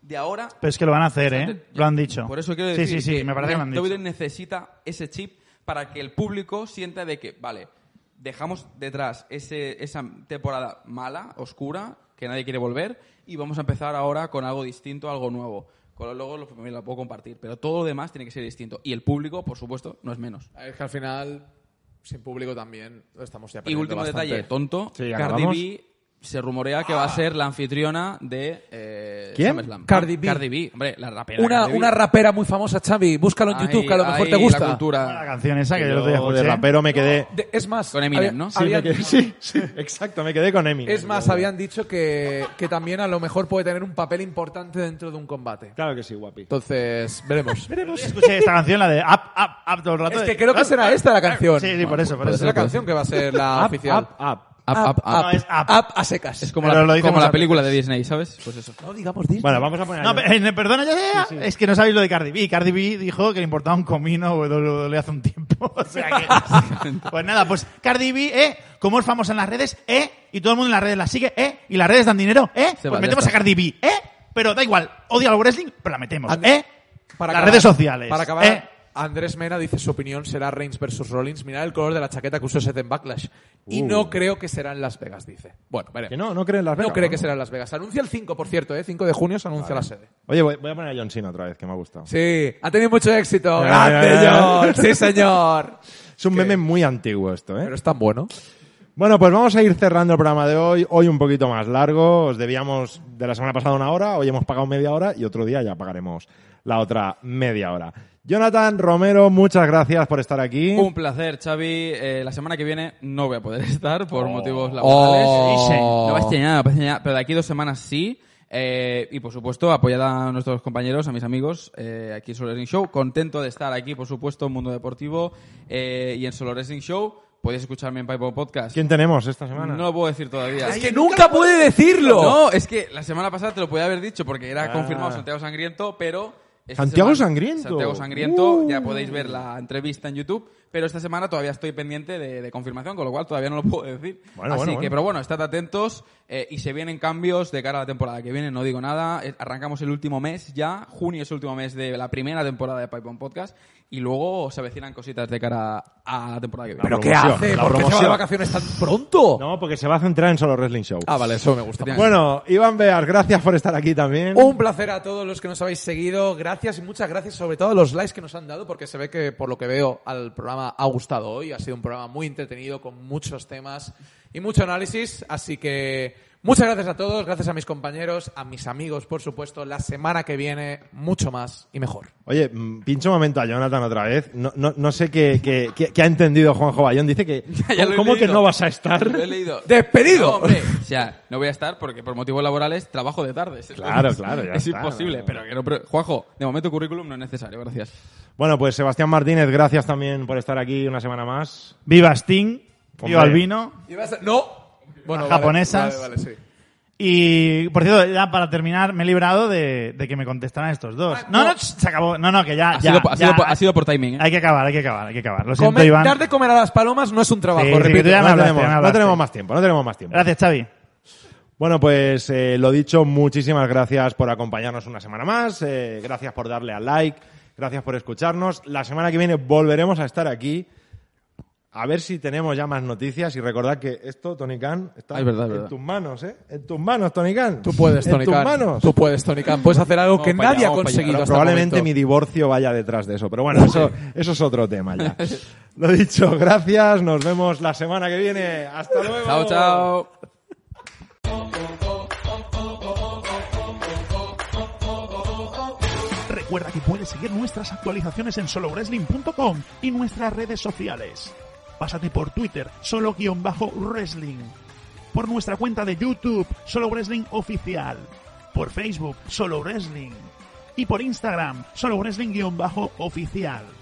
de ahora... Pero es que lo van a hacer, ¿eh? Lo han dicho. Por eso quiero decir que me parece que lo han dicho. WWE necesita ese chip para que el público sienta de que, vale, dejamos detrás esa temporada mala, oscura, que nadie quiere volver, y vamos a empezar ahora con algo distinto, algo nuevo. Con los logos lo puedo compartir, pero todo lo demás tiene que ser distinto. Y el público, por supuesto, no es menos. Es que al final, sin público también lo estamos ya perdiendo. Y último detalle, tonto, Cardi B... se rumorea que va a ser la anfitriona de SummerSlam. Cardi B. Hombre, la rapera. Una rapera muy famosa, Xavi. Búscalo en YouTube, que a lo mejor te gusta. La canción esa que yo te escuché. De rapero me quedé... es más... con Eminem, ¿no? Sí, exacto, me quedé con Eminem. Es más, habían dicho que también a lo mejor puede tener un papel importante dentro de un combate. Claro que sí, guapi. Entonces, veremos. Escuché esta canción, la de Up todo el rato. Es que creo que será esta la canción. Sí, por eso. Es la canción que va a ser la oficial. Up a secas. Es como la película de Disney, ¿sabes? Pues eso. No digamos Disney. Bueno, vamos a poner... perdona, ya. Es que no sabéis lo de Cardi B. Y Cardi B dijo que le importaba un comino WWE hace un tiempo. O sea que... pues nada, pues Cardi B, como es famosa en las redes, y todo el mundo en las redes la sigue, y las redes dan dinero, pues metemos a Cardi B, pero da igual, odia al wrestling, pero la metemos, para las redes sociales. Para acabar... Andrés Mena dice su opinión será Reigns versus Rollins. Mirad el color de la chaqueta que usó Seth en Backlash. Y no creo que será en Las Vegas, dice. Bueno, veremos. Que no cree en Las Vegas. No cree que será en Las Vegas. Anuncia el 5, por cierto, 5 de junio se anuncia la sede. Oye, voy a poner a John Cena otra vez, que me ha gustado. Sí, ha tenido mucho éxito. ¡Grande, John! ¡Sí, señor! Es un meme muy antiguo esto, ¿eh? Pero es tan bueno. Bueno, pues vamos a ir cerrando el programa de hoy. Hoy un poquito más largo. Os debíamos de la semana pasada una hora. Hoy hemos pagado media hora y otro día ya pagaremos la otra media hora. Jonathan Romero, muchas gracias por estar aquí. Un placer, Xavi. La semana que viene no voy a poder estar por motivos laborales. No va a extrañar, pero de aquí 2 semanas sí. Y por supuesto, apoyad a nuestros compañeros, a mis amigos, aquí en Solo Wrestling Show. Contento de estar aquí, por supuesto, en Mundo Deportivo y en Solo Wrestling Show. Podéis escucharme en Pipo Podcast. ¿Quién tenemos esta semana? No lo puedo decir todavía. Es que nunca puede decirlo. No, es que la semana pasada te lo podía haber dicho porque era confirmado Santiago Sangriento, pero... Santiago Sangriento, ya podéis ver la entrevista en YouTube, pero esta semana todavía estoy pendiente de confirmación, con lo cual todavía no lo puedo decir. Así que, pero bueno, estad atentos y se vienen cambios de cara a la temporada que viene, no digo nada. Arrancamos el último mes ya, junio es el último mes de la primera temporada de Pipe On Podcast y luego se avecinan cositas de cara a la temporada que viene. ¿Pero qué hace? ¿Por qué se va de vacaciones tan pronto? No, porque se va a centrar en Solo Wrestling Show. Ah, vale, eso me gusta. Bueno, Iván Veas, gracias por estar aquí también. Un placer a todos los que nos habéis seguido. Gracias y muchas gracias, sobre todo a los likes que nos han dado, porque se ve que, por lo que veo, al programa ha gustado hoy. Ha sido un programa muy entretenido, con muchos temas y mucho análisis, así que... Muchas gracias a todos, gracias a mis compañeros, a mis amigos, por supuesto. La semana que viene, mucho más y mejor. Oye, pincho un momento a Jonathan otra vez. No sé qué ha entendido Juanjo Bayón. Dice que... ¿Cómo que no vas a estar? Lo he leído. ¡Despedido! No, hombre, o sea, no voy a estar porque por motivos laborales trabajo de tardes. Claro, claro. Ya es está, imposible, claro. Pero Juanjo, de momento currículum no es necesario, gracias. Bueno, pues Sebastián Martínez, gracias también por estar aquí una semana más. ¡Viva Sting! ¡Viva el vino! ¡No! Bueno, japonesas. Vale, sí. Y, por cierto, ya para terminar, me he librado de que me contestaran estos dos. No, se acabó. No, que ya. Ha sido por timing. ¿Eh? Hay que acabar. Lo siento, Iván. Dar de comer a las palomas no es un trabajo. Sí, repito, no tenemos más tiempo. Gracias, Xavi. Bueno, pues lo dicho, muchísimas gracias por acompañarnos una semana más. Gracias por darle al like. Gracias por escucharnos. La semana que viene volveremos a estar aquí. A ver si tenemos ya más noticias y recordad que esto, Tony Khan, está en tus manos, ¿eh? En tus manos, Tony Khan. Tú puedes, Tony Khan. En tus manos. Tú puedes, Tony Khan. Puedes hacer algo que nadie ha conseguido hasta probablemente mi divorcio vaya detrás de eso. Pero bueno, eso es otro tema ya. Lo dicho, gracias. Nos vemos la semana que viene. Hasta luego. Chao, chao. Recuerda que puedes seguir nuestras actualizaciones en solowrestling.com y nuestras redes sociales. Pásate por Twitter, solo_wrestling. Por nuestra cuenta de YouTube, Solo Wrestling Oficial. Por Facebook, Solo Wrestling. Y por Instagram, Solo Wrestling_oficial.